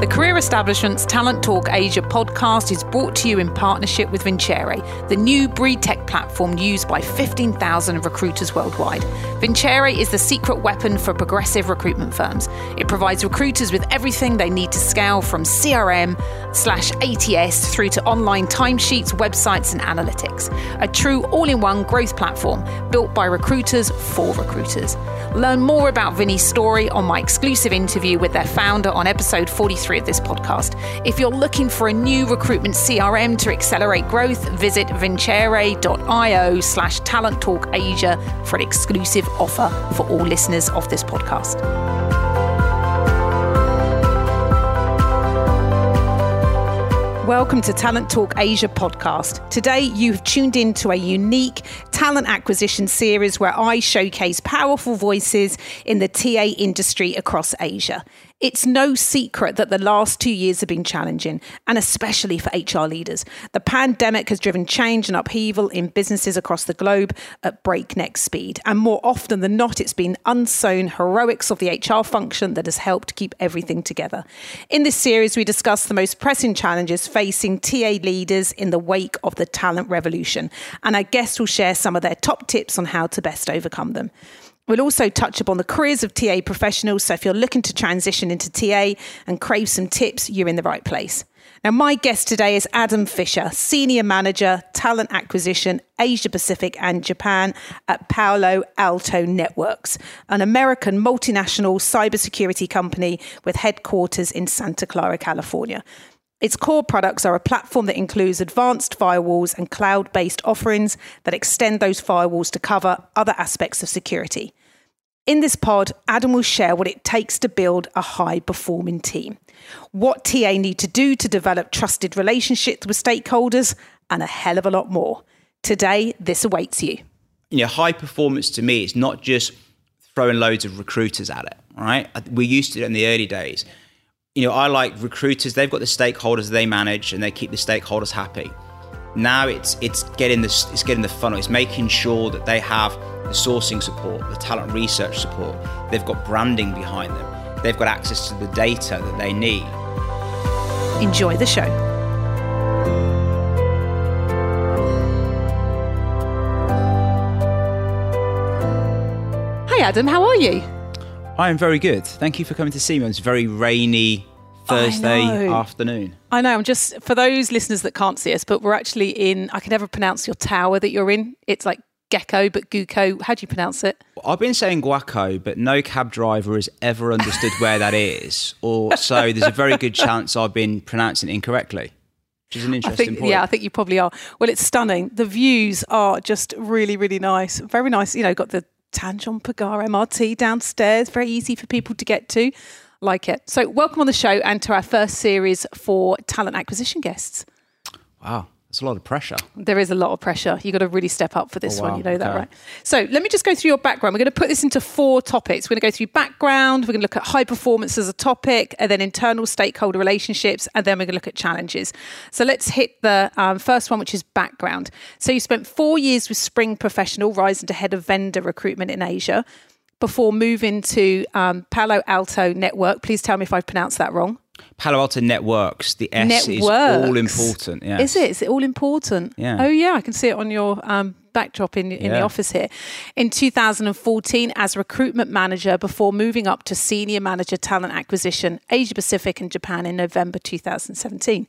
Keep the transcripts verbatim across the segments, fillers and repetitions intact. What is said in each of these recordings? The Career Establishment's Talent Talk Asia podcast is brought to you in partnership with Vincere, the new breed tech platform used by fifteen thousand recruiters worldwide. Vincere is the secret weapon for progressive recruitment firms. It provides recruiters with everything they need to scale, from C R M slash A T S through to online timesheets, websites and analytics. A true all-in-one growth platform built by recruiters for recruiters. Learn more about Vinnie's story on my exclusive interview with their founder on episode forty-three of this podcast. If you're looking for a new recruitment C R M to accelerate growth, visit vincere.io slash talent talk Asia for an exclusive offer for all listeners of this podcast. Welcome to Talent Talk Asia podcast. Today, you've tuned in to a unique talent acquisition series where I showcase powerful voices in the T A industry across Asia. It's no secret that the last two years have been challenging, and especially for H R leaders. The pandemic has driven change and upheaval in businesses across the globe at breakneck speed. And more often than not, it's been unsung heroics of the H R function that has helped keep everything together. In this series, we discuss the most pressing challenges facing T A leaders in the wake of the talent revolution. And our guests will share some of their top tips on how to best overcome them. We'll also touch upon the careers of T A professionals, so if you're looking to transition into T A and crave some tips, you're in the right place. Now, my guest today is Adam Fisher, Senior Manager, Talent Acquisition, Asia Pacific and Japan at Palo Alto Networks, an American multinational cybersecurity company with headquarters in Santa Clara, California. Its core products are a platform that includes advanced firewalls and cloud-based offerings that extend those firewalls to cover other aspects of security. In this pod, Adam will share what it takes to build a high-performing team, what T A need to do to develop trusted relationships with stakeholders, and a hell of a lot more. Today, this awaits you. You know, high performance to me is not just throwing loads of recruiters at it, right? We used to do it in the early days. You know, I like recruiters, they've got the stakeholders they manage and they keep the stakeholders happy. Now it's it's getting the, it's getting the funnel, it's making sure that they have the sourcing support, the talent research support, they've got branding behind them, they've got access to the data that they need. Enjoy the show. Hi Adam, how are you? I am very good. Thank you for coming to see me on this very rainy Thursday I afternoon. I know. I'm just, for those listeners that can't see us, but we're actually in, I can never pronounce your tower that you're in. It's like Gecko, but Guco. How do you pronounce it? I've been saying Guaco, but no cab driver has ever understood where that is. Or so there's a very good chance I've been pronouncing it incorrectly. Which is an interesting I think, point. Yeah, I think you probably are. Well, it's stunning. The views are just really, really nice. Very nice. You know, got the Tanjong Pagar M R T downstairs, very easy for people to get to. Like it. So welcome on the show and to our first series for talent acquisition guests. Wow, that's a lot of pressure. There is a lot of pressure. You've got to really step up for this oh, wow. one, you know that, okay. right? So let me just go through your background. We're going to put this into four topics. We're going to go through background, we're going to look at high performance as a topic, and then internal stakeholder relationships, and then we're going to look at challenges. So let's hit the um, first one, which is background. So you spent four years with Spring Professional, rising to head of vendor recruitment in Asia, before moving to um, Palo Alto Network. Please tell me if I've pronounced that wrong. Palo Alto Networks. The S Networks. Is all important. Yes. Is it? Is it all important? Yeah. Oh, yeah. I can see it on your um, backdrop in, in yeah. the office here. In two thousand fourteen, as recruitment manager, before moving up to senior manager talent acquisition, Asia Pacific and Japan in November two thousand seventeen.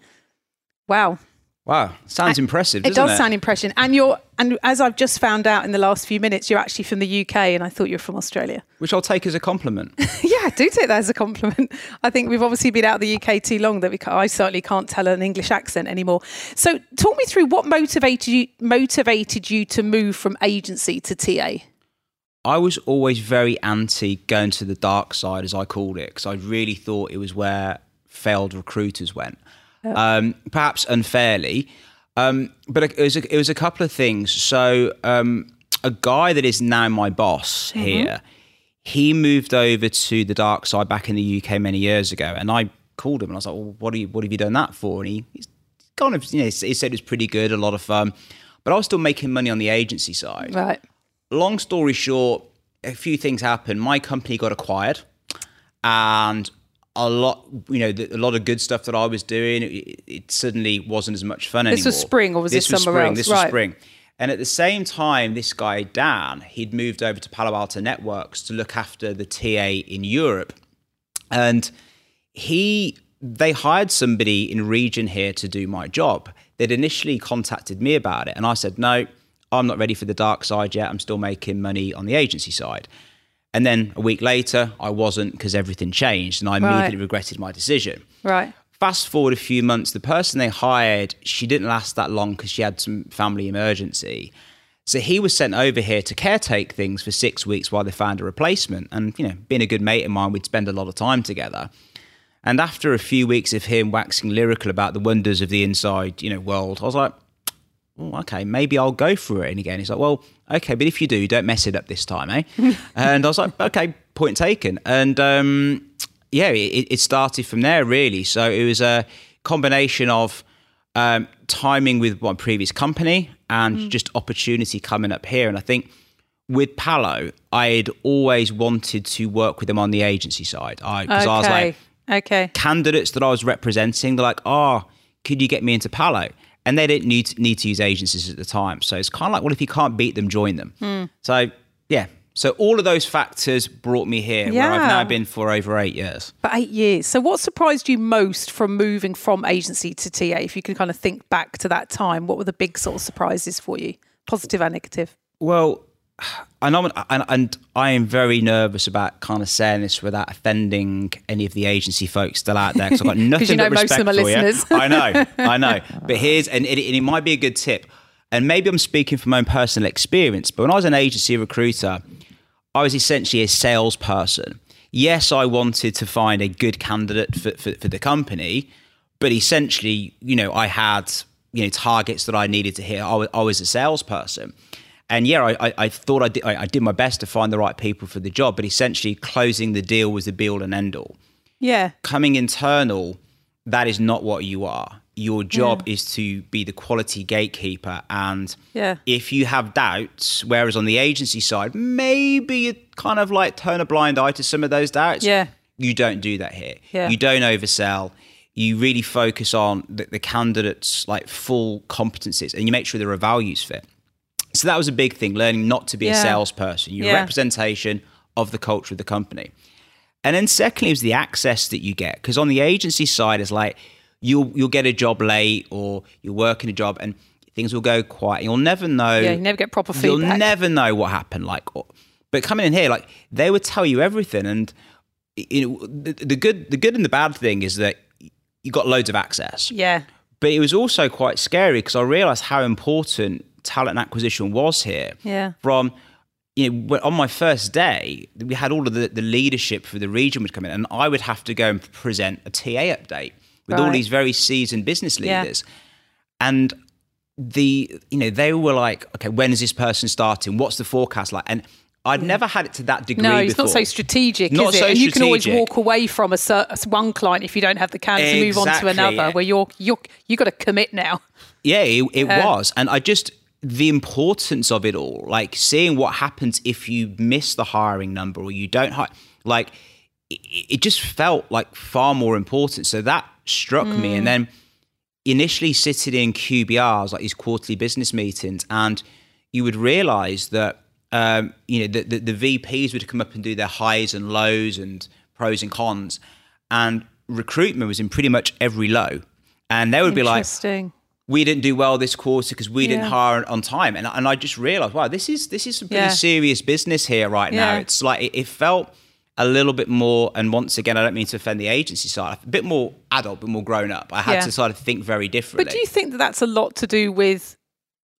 Wow. Wow. Sounds and impressive, doesn't it? Does it does sound impressive. And you're, and as I've just found out in the last few minutes, you're actually from the U K and I thought you were from Australia. Which I'll take as a compliment. Yeah, I do take that as a compliment. I think we've obviously been out of the U K too long that we I certainly can't tell an English accent anymore. So talk me through what motivated you, motivated you to move from agency to T A? I was always very anti going to the dark side, as I called it, because I really thought it was where failed recruiters went. Um, perhaps unfairly, um, but it was, a, it was a couple of things. So um, a guy that is now my boss mm-hmm. here, he moved over to the dark side back in the U K many years ago. And I called him and I was like, well, what, are you, what have you done that for? And he, he's kind of, you know, he said it was pretty good, a lot of fun, but I was still making money on the agency side. Right. long story short, a few things happened. My company got acquired, and a lot, you know, the, a lot of good stuff that I was doing, it, it suddenly wasn't as much fun anymore. This was spring, or was this, this summer? Spring, else? This was right. spring. And at the same time, this guy, Dan, he'd moved over to Palo Alto Networks to look after the T A in Europe. And he, they hired somebody in region here to do my job. They'd initially contacted me about it. And I said, no, I'm not ready for the dark side yet. I'm still making money on the agency side. And then a week later, I wasn't, because everything changed. And I right. immediately regretted my decision. Right. Fast forward a few months, the person they hired, she didn't last that long because she had some family emergency. So he was sent over here to caretake things for six weeks while they found a replacement. And, you know, being a good mate of mine, we'd spend a lot of time together. And after a few weeks of him waxing lyrical about the wonders of the inside, you know, world, I was like, oh, okay, maybe I'll go for it. And again, he's like, well, okay, but if you do, don't mess it up this time, eh? And I was like, okay, point taken. And, um, yeah, it, it started from there, really. So it was a combination of um, timing with my previous company and mm. just opportunity coming up here. And I think with Palo, I had always wanted to work with them on the agency side. I, 'cause okay. I was like, okay. candidates that I was representing, they're like, oh, could you get me into Palo? And they didn't need to, need to use agencies at the time. So it's kind of like, well, if you can't beat them, join them. Mm. So, yeah. So all of those factors brought me here, yeah. where I've now been for over eight years. But eight years. So what surprised you most from moving from agency to T A? If you can kind of think back to that time, what were the big sort of surprises for you, positive and negative? Well, and, I'm, and, and I am very nervous about kind of saying this without offending any of the agency folks still out there, because I've got nothing you know, but respect for you. Listeners. I know, I know. But here's, and it, and it might be a good tip, and maybe I'm speaking from my own personal experience, but when I was an agency recruiter, I was essentially a salesperson. Yes, I wanted to find a good candidate for, for, for the company, but essentially, you know, I had, you know, targets that I needed to hit. I was, I was a salesperson. And yeah, I, I, I thought I did, I, I did my best to find the right people for the job, but essentially closing the deal was the be all and end all. Yeah. Coming internal, that is not what you are. Your job yeah. is to be the quality gatekeeper. And yeah. if you have doubts, whereas on the agency side, maybe you kind of like turn a blind eye to some of those doubts. Yeah. You don't do that here. Yeah. You don't oversell. You really focus on the, the candidate's like full competencies, and you make sure there are values fit. So that was a big thing, learning not to be yeah. a salesperson. You're yeah. a representation of the culture of the company. And then secondly, it was the access that you get. Because on the agency side, it's like, You'll you'll get a job late, or you're working a job and things will go quiet. You'll never know. Yeah, you never get proper feedback. You'll never know what happened. Like, or, but coming in here, like they would tell you everything. And you know, the, the good, the good and the bad thing is that you got loads of access. Yeah. But it was also quite scary, because I realised how important talent acquisition was here. Yeah. From you know, on my first day, we had all of the, the leadership for the region would come in, and I would have to go and present a T A update with right. all these very seasoned business leaders. Yeah. And the, you know, they were like, okay, when is this person starting? What's the forecast like? And I'd mm. never had it to that degree before. No, it's before. Not so strategic, not is it? So and you strategic. Can always walk away from a certain, one client if you don't have the can to exactly, move on to another, yeah. where you're, you're, you've got to commit now. Yeah, it, it um, was. And I just, the importance of it all, like seeing what happens if you miss the hiring number or you don't hire, like it, it just felt like far more important. So that struck mm. me. And then initially sitting in Q B Rs, like these quarterly business meetings, and you would realize that um you know the, the, the V Ps would come up and do their highs and lows and pros and cons, and recruitment was in pretty much every low, and they would be like, we didn't do well this quarter because we yeah. didn't hire on time. And, and I just realized, wow, this is this is some pretty yeah. serious business here right yeah. now. It's like it, it felt a little bit more, and once again, I don't mean to offend the agency side, a bit more adult, but more grown up. I had yeah. to sort of think very differently. But do you think that that's a lot to do with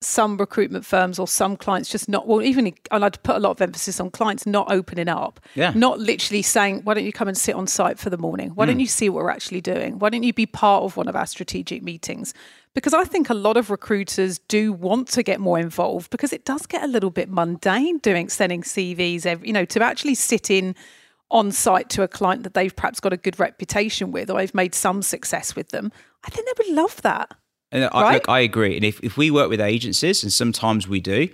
some recruitment firms or some clients just not, well, even, I like to put a lot of emphasis on clients not opening up, yeah. not literally saying, why don't you come and sit on site for the morning? Why mm. don't you see what we're actually doing? Why don't you be part of one of our strategic meetings? Because I think a lot of recruiters do want to get more involved, because it does get a little bit mundane doing, sending C Vs, every, you know, to actually sit in on site to a client that they've perhaps got a good reputation with, or they've made some success with them. I think they would love that. And right? I, look, I agree. And if, if we work with agencies, and sometimes we do,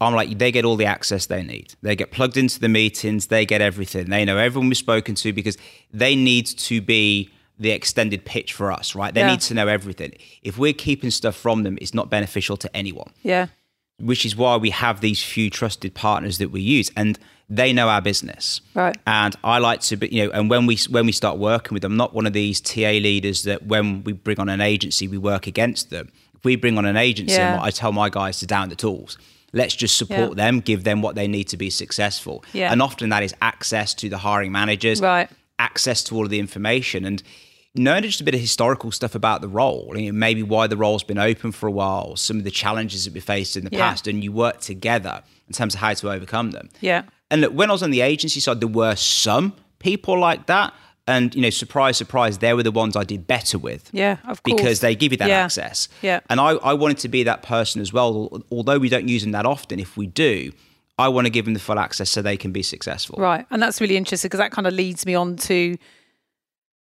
I'm like, they get all the access they need. They get plugged into the meetings. They get everything. They know everyone we've spoken to because they need to be the extended pitch for us, right? They yeah. need to know everything. If we're keeping stuff from them, it's not beneficial to anyone. Yeah. Which is why we have these few trusted partners that we use, and they know our business. Right. And I like to, be, you know, and when we when we start working with them, I'm not one of these T A leaders that when we bring on an agency, we work against them. If we bring on an agency, yeah. I tell my guys to down the tools. Let's just support yeah. them, give them what they need to be successful. Yeah. And often that is access to the hiring managers, right. access to all of the information. And knowing just a bit of historical stuff about the role, you know, maybe why the role's been open for a while, some of the challenges that we faced in the yeah. past, and you work together in terms of how to overcome them. Yeah. And look, when I was on the agency side, there were some people like that. And, you know, surprise, surprise, they were the ones I did better with. Yeah, of course. Because they give you that yeah. access. Yeah. And I, I wanted to be that person as well. Although we don't use them that often, if we do, I want to give them the full access so they can be successful. Right. And that's really interesting because that kind of leads me on to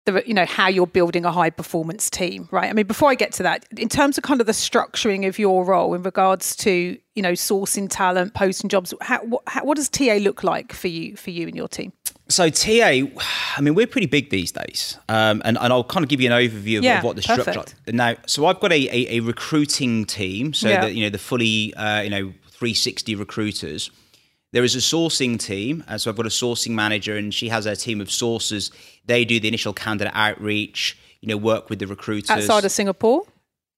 the, you know, how you're building a high performance team, right? I mean, before I get to that, in terms of kind of the structuring of your role in regards to, you know, sourcing talent, posting jobs, how, what, how, what does T A look like for you, for you and your team? So T A, I mean, we're pretty big these days. Um, and, and I'll kind of give you an overview of, yeah, of what the structure is like. Now, so I've got a, a, a recruiting team. So yeah. that, you know, the fully, uh, you know, three sixty recruiters. There is a sourcing team, and so I've got a sourcing manager, and she has a team of sourcers. They do the initial candidate outreach, you know, work with the recruiters. Outside of Singapore?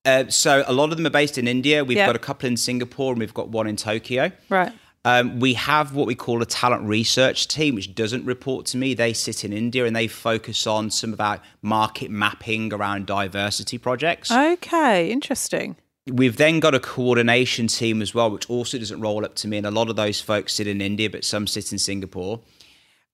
Uh, so a lot of them are based in India. We've yeah. got a couple in Singapore, and we've got one in Tokyo. Right. Um, we have what we call a talent research team, which doesn't report to me. They sit in India, and they focus on some of our market mapping around diversity projects. Okay, interesting. We've then got a coordination team as well, which also doesn't roll up to me. And a lot of those folks sit in India, but some sit in Singapore.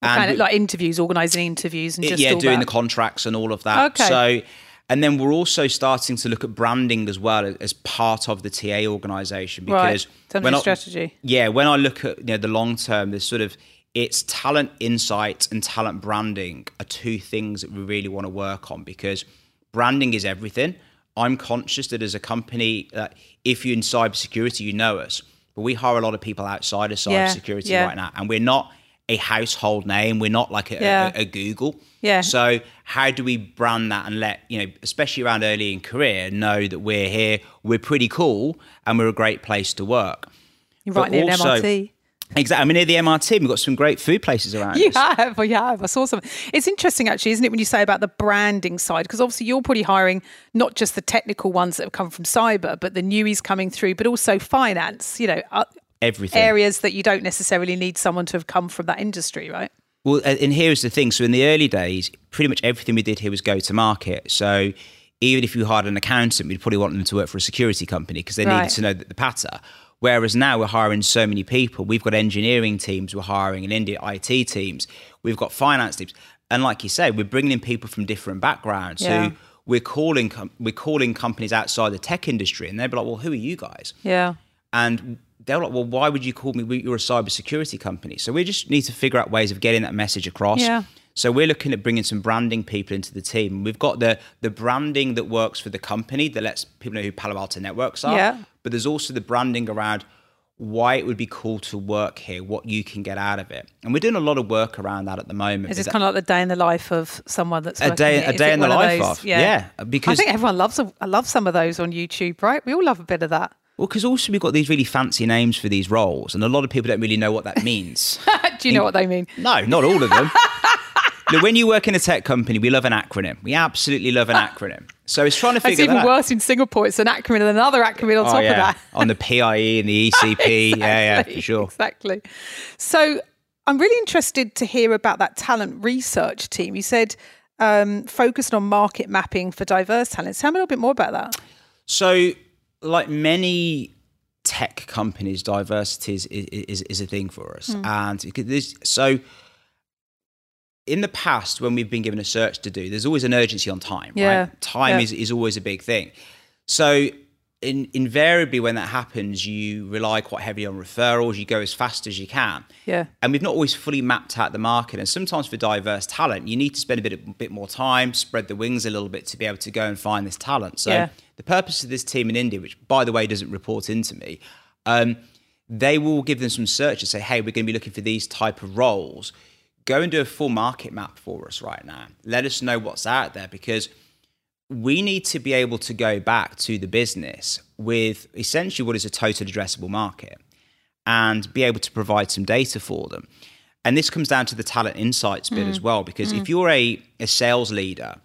And kind of like interviews, organising interviews and just yeah, all doing that. The contracts and all of that. Okay. So, and then we're also starting to look at branding as well as part of the T A organisation. Because right. when I, strategy. Yeah, when I look at, you know, the long term, there's sort of, it's talent insight and talent branding are two things that we really want to work on, because branding is everything. I'm conscious that as a company, uh, if you're in cybersecurity, you know us. But we hire a lot of people outside of cybersecurity yeah, yeah. right now. And we're not a household name. We're not like a, yeah. a, a Google. Yeah. So how do we brand that and let, you know, especially around early in career, know that we're here, we're pretty cool, and we're a great place to work. You're right near also, an M R T. Exactly. I mean, near the M R T, we've got some great food places around. You have, well, you have. I saw some. It's interesting, actually, isn't it, when you say about the branding side? Because obviously you're probably hiring not just the technical ones that have come from cyber, but the newies coming through, but also finance, you know, everything. Areas that you don't necessarily need someone to have come from that industry, right? Well, and here's the thing. So in the early days, pretty much everything we did here was go to market. So even if you hired an accountant, we'd probably want them to work for a security company because they right. needed to know that the patter. Whereas now we're hiring so many people. We've got engineering teams we're hiring in India, I T teams. We've got finance teams. And like you say, we're bringing in people from different backgrounds. Yeah. So we're calling com- we're calling companies outside the tech industry. And they'll be like, well, who are you guys? Yeah. And they're like, well, why would you call me? You're a cybersecurity company. So we just need to figure out ways of getting that message across. Yeah. So we're looking at bringing some branding people into the team. We've got the the branding that works for the company that lets people know who Palo Alto Networks are. Yeah. But there's also the branding around why it would be cool to work here, what you can get out of it. And we're doing a lot of work around that at the moment. Is this kind of like the day in the life of someone that's a working day, a day in the life of? Yeah. yeah. Because I think everyone loves a, I love some of those on YouTube, right? We all love a bit of that. Well, because also we've got these really fancy names for these roles, and a lot of people don't really know what that means. Do you know what they mean? No, not all of them. Look, when you work in a tech company, we love an acronym. We absolutely love an acronym. So it's trying to figure that out. It's even worse in Singapore. It's an acronym and another acronym on oh, top yeah. of that. On the P I E and the E C P. Exactly. Yeah, yeah, for sure. Exactly. So I'm really interested to hear about that talent research team. You said um, focused on market mapping for diverse talents. Tell me a little bit more about that. So like many tech companies, diversity is, is, is a thing for us. Mm. And this, so... in the past, when we've been given a search to do, there's always an urgency on time, yeah. right? Time yeah. is, is always a big thing. So in, invariably when that happens, you rely quite heavily on referrals. You go as fast as you can. Yeah. And we've not always fully mapped out the market. And sometimes for diverse talent, you need to spend a bit, a bit more time, spread the wings a little bit to be able to go and find this talent. So yeah. the purpose of this team in India, which by the way, doesn't report into me, um, they will give them some searches, say, hey, we're going to be looking for these type of roles. Go and do a full market map for us right now. Let us know what's out there, because we need to be able to go back to the business with essentially what is a total addressable market and be able to provide some data for them. And this comes down to the talent insights bit mm. as well, because mm. if you're a, a sales leader,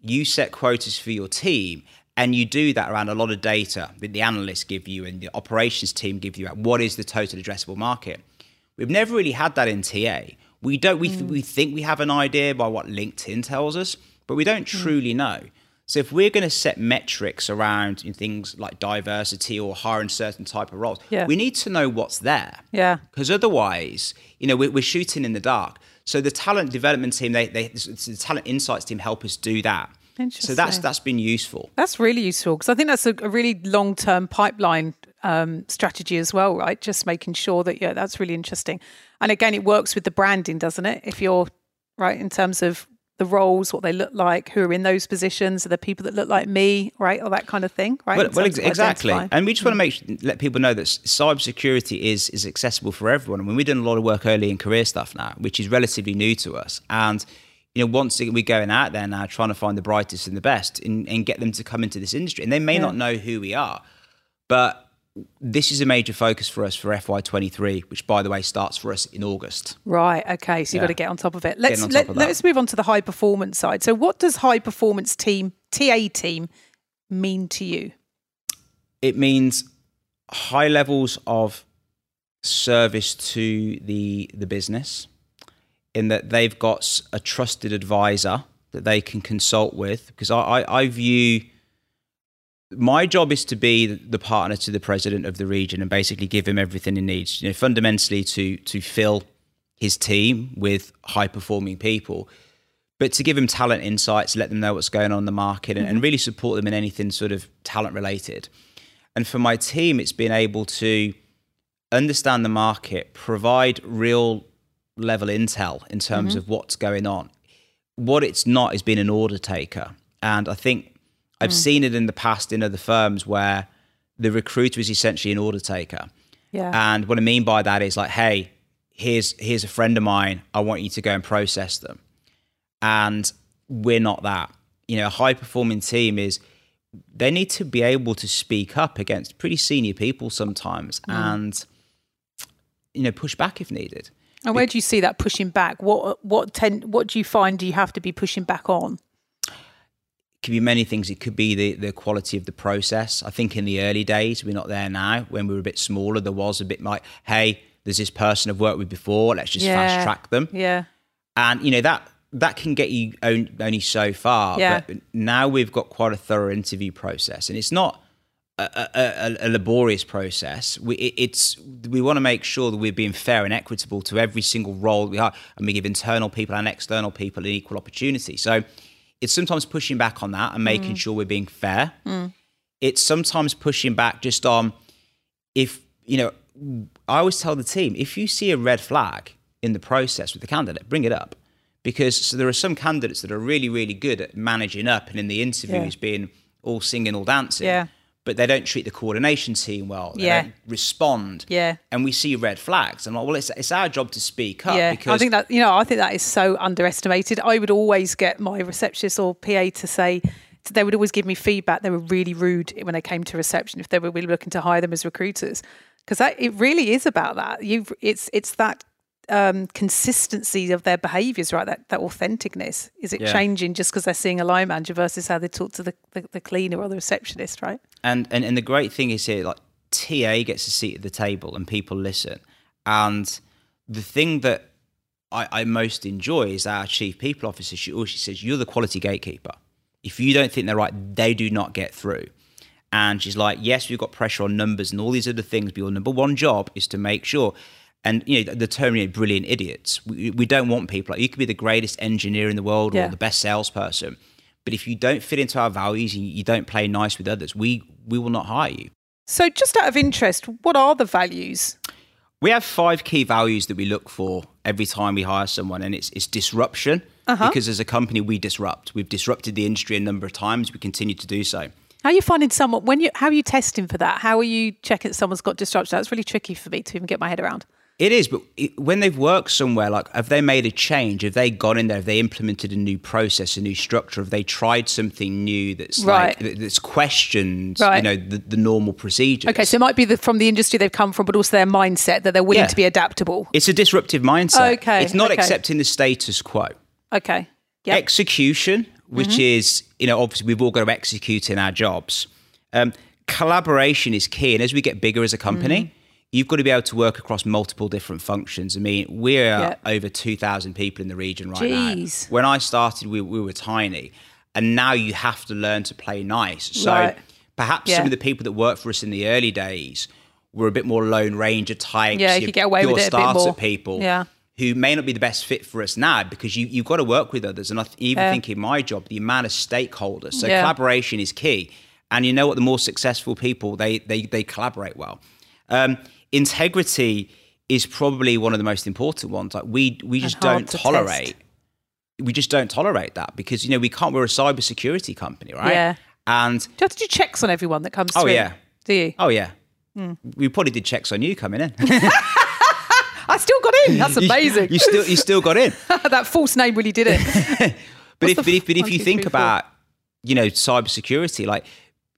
you set quotas for your team, and you do that around a lot of data that the analysts give you and the operations team give you at what is the total addressable market. We've never really had that in T A. We don't. We, th- mm. we think we have an idea by what LinkedIn tells us, but we don't truly mm. know. So if we're going to set metrics around in things like diversity or hiring certain type of roles, yeah. we need to know what's there. Yeah. Because otherwise, you know, we're, we're shooting in the dark. So the talent development team, they, they, the talent insights team, help us do that. So that's that's been useful. That's really useful, because I think that's a, a really long-term pipeline um, strategy as well, right? Just making sure that, yeah, that's really interesting. And again, it works with the branding, doesn't it? If you're right in terms of the roles, what they look like, who are in those positions, are the people that look like me, right? Or that kind of thing, right? Well, well ex- exactly. And we just want to make let people know that cybersecurity is is accessible for everyone. I mean, we're doing a lot of work early in career stuff now, which is relatively new to us. And you know, once we're going out there now trying to find the brightest and the best and, and get them to come into this industry. And they may yeah. not know who we are, but this is a major focus for us for F Y twenty-three, which, by the way, starts for us in August. Right. Okay. So you've yeah. got to get on top of it. Let's let, of let's move on to the high performance side. So what does high performance team, T A team, mean to you? It means high levels of service to the the business, in that they've got a trusted advisor that they can consult with. Because I, I, I view, my job is to be the partner to the president of the region and basically give him everything he needs, you know, fundamentally to to fill his team with high-performing people, but to give him talent insights, let them know what's going on in the market, mm-hmm. and, and really support them in anything sort of talent-related. And for my team, it's been able to understand the market, provide real level intel in terms mm-hmm. of what's going on. What it's not is being an order taker. And I think I've mm. seen it in the past in other firms where the recruiter is essentially an order taker. Yeah. And what I mean by that is like, hey, here's here's a friend of mine. I want you to go and process them. And we're not that. You know, a high performing team is, they need to be able to speak up against pretty senior people sometimes mm. and, you know, push back if needed. And where do you see that pushing back? What what ten, what do you find do you have to be pushing back on? It could be many things. It could be the, the quality of the process. I think in the early days, we're not there now. When we were a bit smaller, there was a bit like, hey, there's this person I've worked with before. Let's just yeah. fast track them. Yeah. And, you know, that that can get you only so far. Yeah. But now we've got quite a thorough interview process. And it's not A, a, a laborious process. We it's we want to make sure that we're being fair and equitable to every single role we are, and we give internal people and external people an equal opportunity. So it's sometimes pushing back on that and making mm. sure we're being fair. Mm. It's sometimes pushing back just on, if you know, I always tell the team, if you see a red flag in the process with the candidate, bring it up, because so there are some candidates that are really really good at managing up and in the interviews yeah. being all singing all dancing. Yeah. But they don't treat the coordination team well. They yeah. don't respond. Yeah. And we see red flags. I'm like, well, it's it's our job to speak up. Yeah. Because I think that, you know, I think that is so underestimated. I would always get my receptionist or P A to say, they would always give me feedback. They were really rude when they came to reception if they were really looking to hire them as recruiters. Because that it really is about that. You've it's it's that um, consistency of their behaviours, right? That that authenticness. Is it yeah. changing just because they're seeing a line manager versus how they talk to the, the, the cleaner or the receptionist, right? And, and and the great thing is here, like T A gets a seat at the table and people listen. And the thing that I, I most enjoy is our chief people officer. She always says, you're the quality gatekeeper. If you don't think they're right, they do not get through. And she's like, yes, we've got pressure on numbers and all these other things, but your number one job is to make sure. And, you know, the term, you know, brilliant idiots. We, we don't want people. Like, you could be the greatest engineer in the world yeah. or the best salesperson, but if you don't fit into our values and you don't play nice with others, we we will not hire you. So just out of interest, what are the values? We have five key values that we look for every time we hire someone, and it's it's disruption, uh-huh. because as a company, we disrupt. We've disrupted the industry a number of times. We continue to do so. How are you finding someone, when you, how are you testing for that? How are you checking that someone's got disruption? That's really tricky for me to even get my head around. It is, but when they've worked somewhere, like have they made a change? Have they gone in there? Have they implemented a new process, a new structure? Have they tried something new that's right. like that's questioned, right. you know, the, the normal procedures? Okay, so it might be the, from the industry they've come from, but also their mindset that they're willing yeah. to be adaptable. It's a disruptive mindset. Okay, it's not okay. accepting the status quo. Okay, yep. Execution, which mm-hmm. is you know obviously we've all got to execute in our jobs. Um, collaboration is key, and as we get bigger as a company. Mm-hmm. You've got to be able to work across multiple different functions. I mean, we're yep. over two thousand people in the region right Jeez. now. When I started, we, we were tiny. And now you have to learn to play nice. So right. perhaps yeah. some of the people that worked for us in the early days were a bit more Lone Ranger types. Yeah, you could get away with it a bit more. People yeah. who may not be the best fit for us now because you, you've got to work with others. And I th- even yeah. think in my job, the amount of stakeholders. So yeah. collaboration is key. And you know what? The more successful people, they they they collaborate well. Um, Integrity is probably one of the most important ones. Like we we just don't tolerate, test. we just don't tolerate that because you know we can't. We're a cybersecurity company, right? Yeah. And do you have to do checks on everyone that comes? Oh through? yeah. Do you? Oh yeah. Mm. We probably did checks on you coming in. I still got in. That's amazing. You, you still you still got in. That false name really did it. but, if, f- but if but if you think about you know cybersecurity, like.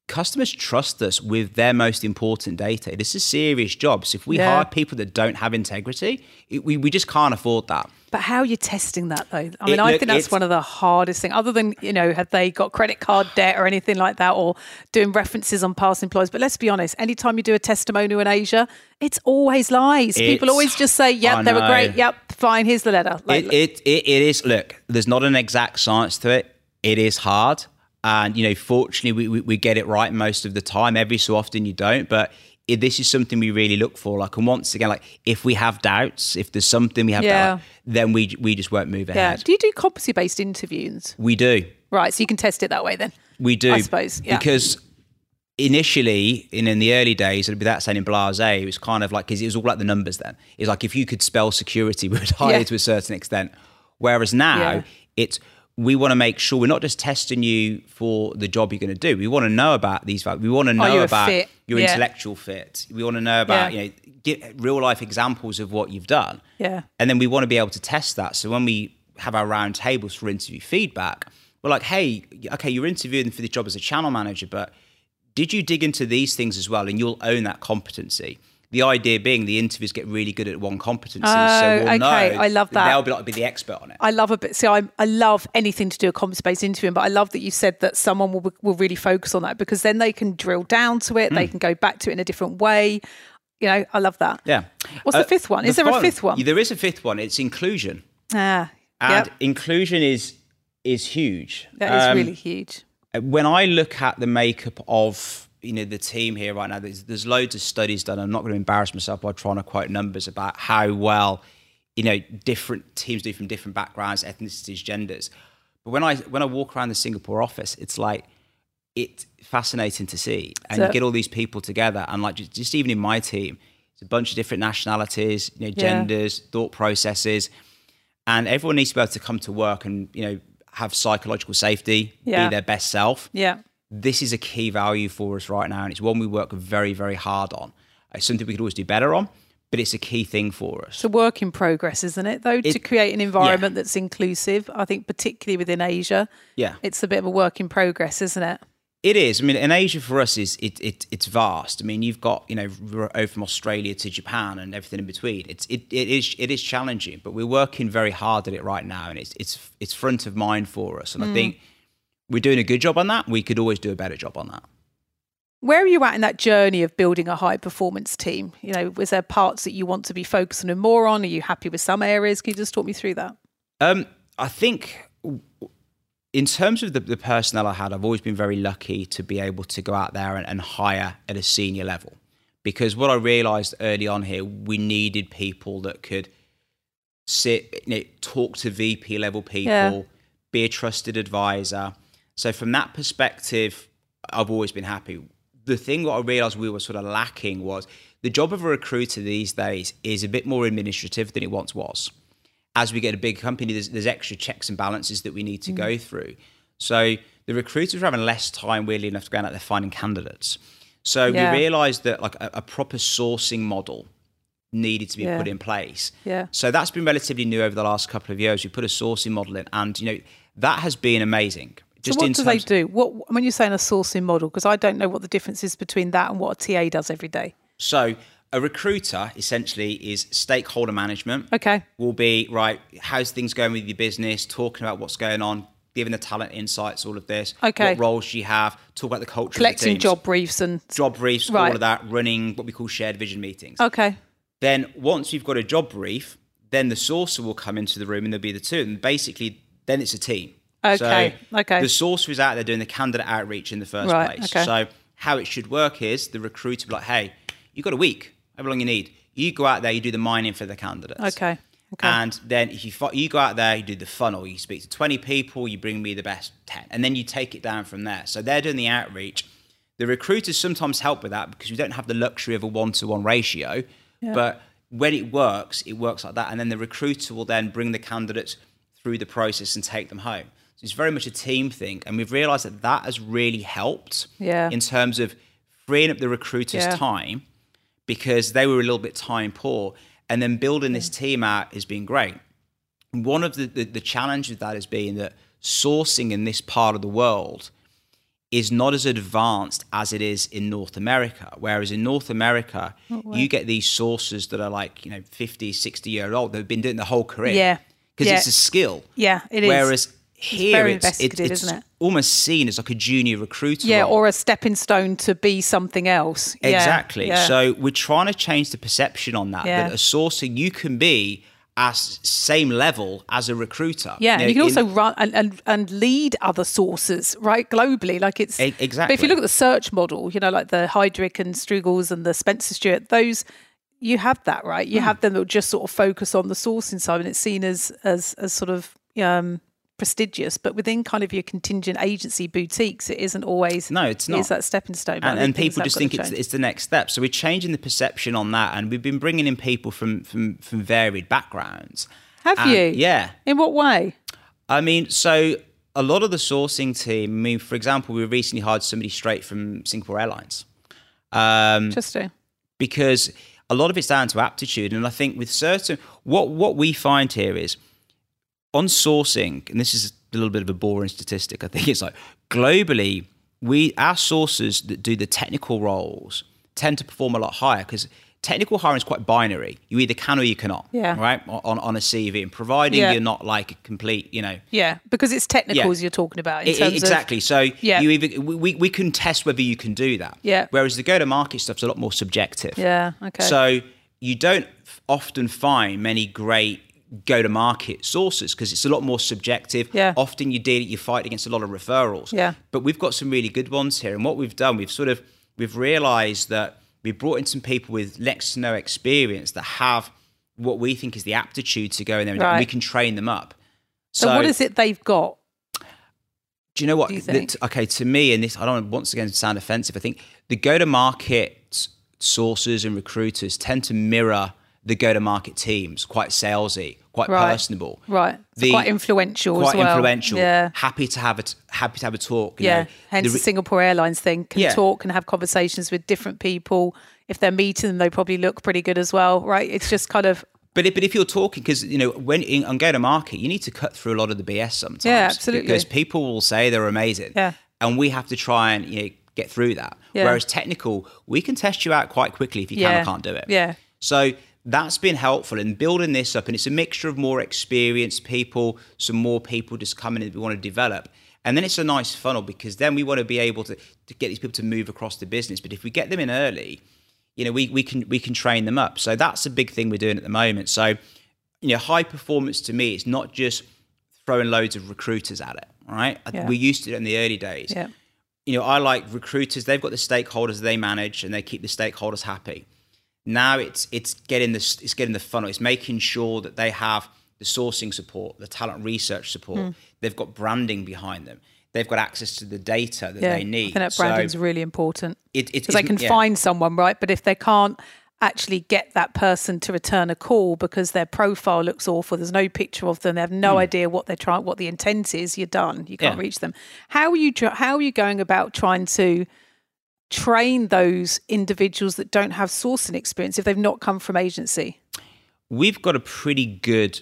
Customers trust us with their most important data. It is a serious job. So if we yeah. hire people that don't have integrity, it, we, we just can't afford that. But how are you testing that though? I mean, it, I look, think that's one of the hardest things other than, you know, have they got credit card debt or anything like that or doing references on past employers. But let's be honest, anytime you do a testimonial in Asia, it's always lies. It's, people always just say, yep, I they know. were great. Yep, fine, here's the letter. Like, it, it, it, it is, look, there's not an exact science to it. It is hard. And, you know, fortunately, we, we, we get it right most of the time. Every so often you don't. But it, this is something we really look for. Like, and once again, like if we have doubts, if there's something we have yeah. doubt, then we we just won't move ahead. Yeah. Do you do competency-based interviews? We do. Right. So you can test it that way then. We do. I suppose. Yeah. Because initially, in, in the early days, it'd be that sounding blasé. It was kind of like, because it was all like the numbers then. It's like if you could spell security, we would hire yeah. you to a certain extent. Whereas now, yeah. it's... we want to make sure we're not just testing you for the job you're going to do. We want to know about these values. We want to know about fit? your yeah. intellectual fit. We want to know about, yeah. you know, get real life examples of what you've done. Yeah. And then we want to be able to test that. So when we have our round tables for interview feedback, we're like, hey, okay, you're interviewing for this job as a channel manager, but did you dig into these things as well? And you'll own that competency. The idea being the interviewers get really good at one competency. Oh, so we'll okay. know I love that. They'll be like be the expert on it. I love a bit. See, I I love anything to do with competency-based interviewing, but I love that you said that someone will will really focus on that because then they can drill down to it. Mm. They can go back to it in a different way. You know, I love that. Yeah. What's uh, the fifth one? Is the there fun, a fifth one? There is a fifth one. It's inclusion. Ah, and yep. inclusion is is huge. That is um, really huge. When I look at the makeup of you know, the team here right now, there's, there's loads of studies done. I'm not going to embarrass myself by trying to quote numbers about how well, you know, different teams do from different backgrounds, ethnicities, genders. But when I when I walk around the Singapore office, it's like, it's fascinating to see. And so, you get all these people together. And like, just, just even in my team, it's a bunch of different nationalities, you know, genders, yeah. thought processes. And everyone needs to be able to come to work and, you know, have psychological safety, yeah. be their best self. Yeah. This is a key value for us right now. And it's one we work very, very hard on. It's something we could always do better on, but it's a key thing for us. It's a work in progress, isn't it, though, it, to create an environment yeah. that's inclusive? I think particularly within Asia, yeah, it's a bit of a work in progress, isn't it? It is. I mean, in Asia for us, is it, it it's vast. I mean, you've got, you know, over from Australia to Japan and everything in between. It's it, it is it is challenging, but we're working very hard at it right now. And it's it's it's front of mind for us. And mm. I think we're doing a good job on that. We could always do a better job on that. Where are you at in that journey of building a high performance team? You know, was there parts that you want to be focusing more on? Are you happy with some areas? Can you just talk me through that? Um, I think in terms of the, the personnel I had, I've always been very lucky to be able to go out there and, and hire at a senior level. Because what I realized early on here, we needed people that could sit, you know, talk to V P level people, yeah. be a trusted advisor. So from that perspective, I've always been happy. The thing that I realised we were sort of lacking was the job of a recruiter these days is a bit more administrative than it once was. As we get a big company, there's, there's extra checks and balances that we need to mm. go through. So the recruiters were having less time, weirdly enough, to go out there finding candidates. So yeah. we realised that like a, a proper sourcing model needed to be yeah. put in place. Yeah. So that's been relatively new over the last couple of years. We put a sourcing model in, and you know that has been amazing. Just so what in do they do? What when you're saying a sourcing model, because I don't know what the difference is between that and what a T A does every day. So a recruiter essentially is stakeholder management. Okay. Will be right. How's things going with your business? Talking about what's going on. Giving the talent insights, all of this. Okay. What roles you have, talk about the culture. Collecting of the teams. job briefs and... Job briefs, right. all of that, running what we call shared vision meetings. Okay. Then once you've got a job brief, then the sourcer will come into the room and there'll be the two. And basically, then it's a team. Okay, so okay. the sourcer is out there doing the candidate outreach in the first right. place. Okay. So how it should work is the recruiter will be like, hey, you've got a week, however long you need. You go out there, you do the mining for the candidates. Okay. Okay. And then if you you go out there, you do the funnel, you speak to twenty people, you bring me the best ten, and then you take it down from there. So they're doing the outreach. The recruiters sometimes help with that because we don't have the luxury of a one-to-one ratio. Yeah. But when it works, it works like that. And then the recruiter will then bring the candidates through the process and take them home. So it's very much a team thing. And we've realized that that has really helped yeah. in terms of freeing up the recruiters' yeah. time, because they were a little bit time poor. And then building this team out has been great. One of the, the, the challenges with that has been that sourcing in this part of the world is not as advanced as it is in North America. Whereas in North America, you get these sources that are like, you know, fifty, sixty year old. They've been doing the whole career. Yeah. Because yeah. it's a skill. Yeah, it is. Whereas here it's, it's, it's, it's isn't it? almost seen as like a junior recruiter. Yeah, role. Or a stepping stone to be something else. Yeah, exactly. Yeah. So we're trying to change the perception on that, yeah. that a sourcer, you can be at same level as a recruiter. Yeah, you, know, you can also in, run and, and, and lead other sources, right, globally. Like it's... E- exactly. But if you look at the search model, you know, like the Heidrick and Struggles and the Spencer Stuart, those... You have that, right? You mm. have them that will just sort of focus on the sourcing side, and it's seen as as as sort of um, prestigious. But within kind of your contingent agency boutiques, it isn't always. No, it's not. It's that stepping stone. And, and people just think it's, it's the next step. So we're changing the perception on that, and we've been bringing in people from from, from varied backgrounds. Have and, you? Yeah. In what way? I mean, so a lot of the sourcing team. I mean, for example, we recently hired somebody straight from Singapore Airlines. Um, Interesting. Because. A lot of it's down to aptitude. And I think with certain, what, what we find here is on sourcing, and this is a little bit of a boring statistic, I think it's like globally, we our sourcers that do the technical roles tend to perform a lot higher because technical hiring is quite binary. You either can or you cannot, yeah. right, on, on a C V. And providing yeah. you're not like a complete, you know. Yeah, because it's technicals yeah. you're talking about. In it, terms exactly. Of, so yeah. you either, we, we can test whether you can do that. Yeah. Whereas the go-to-market stuff's a lot more subjective. Yeah, okay. So you don't often find many great go-to-market sources because it's a lot more subjective. Yeah. Often you deal, you fight against a lot of referrals. Yeah. But we've got some really good ones here. And what we've done, we've sort of, we've realised that we brought in some people with next to no experience that have what we think is the aptitude to go in there, right. and we can train them up. So, so what is it they've got? Do you know what? You the, okay, to me, and this, I don't once again sound offensive, I think the go-to-market sources and recruiters tend to mirror the go-to-market teams, quite salesy, quite right. personable, right? The, quite influential, quite as well. influential. Yeah, happy to have a happy to have a talk. You yeah, know. hence the, the Singapore Airlines thing. Can yeah. talk and have conversations with different people. If they're meeting them, they probably look pretty good as well, right? It's just kind of. But if, but if you're talking, because you know when in, on go-to-market, you need to cut through a lot of the B S sometimes. Yeah, absolutely. Because people will say they're amazing. Yeah, and we have to try and you know, get through that. Yeah. Whereas technical, we can test you out quite quickly if you yeah. can or can't do it. Yeah. So. That's been helpful in building this up. And it's a mixture of more experienced people, some more people just coming in that we want to develop. And then it's a nice funnel because then we want to be able to, to get these people to move across the business. But if we get them in early, you know, we we can we can train them up. So that's a big thing we're doing at the moment. So, you know, high performance to me, it's not just throwing loads of recruiters at it, right? Yeah. We used to do it in the early days. Yeah. You know, I like recruiters. They've got the stakeholders they manage and they keep the stakeholders happy. Now it's it's getting the it's getting the funnel. It's making sure that they have the sourcing support, the talent research support. Mm. They've got branding behind them. They've got access to the data that yeah, they need. I think that branding's so really important. Because it, they can yeah. find someone, right? But if they can't actually get that person to return a call because their profile looks awful. There's no picture of them. They have no mm. idea what they're trying, what the intent is. You're done. You can't yeah. reach them. How are you? How are you going about trying to train those individuals that don't have sourcing experience if they've not come from agency? We've got a pretty good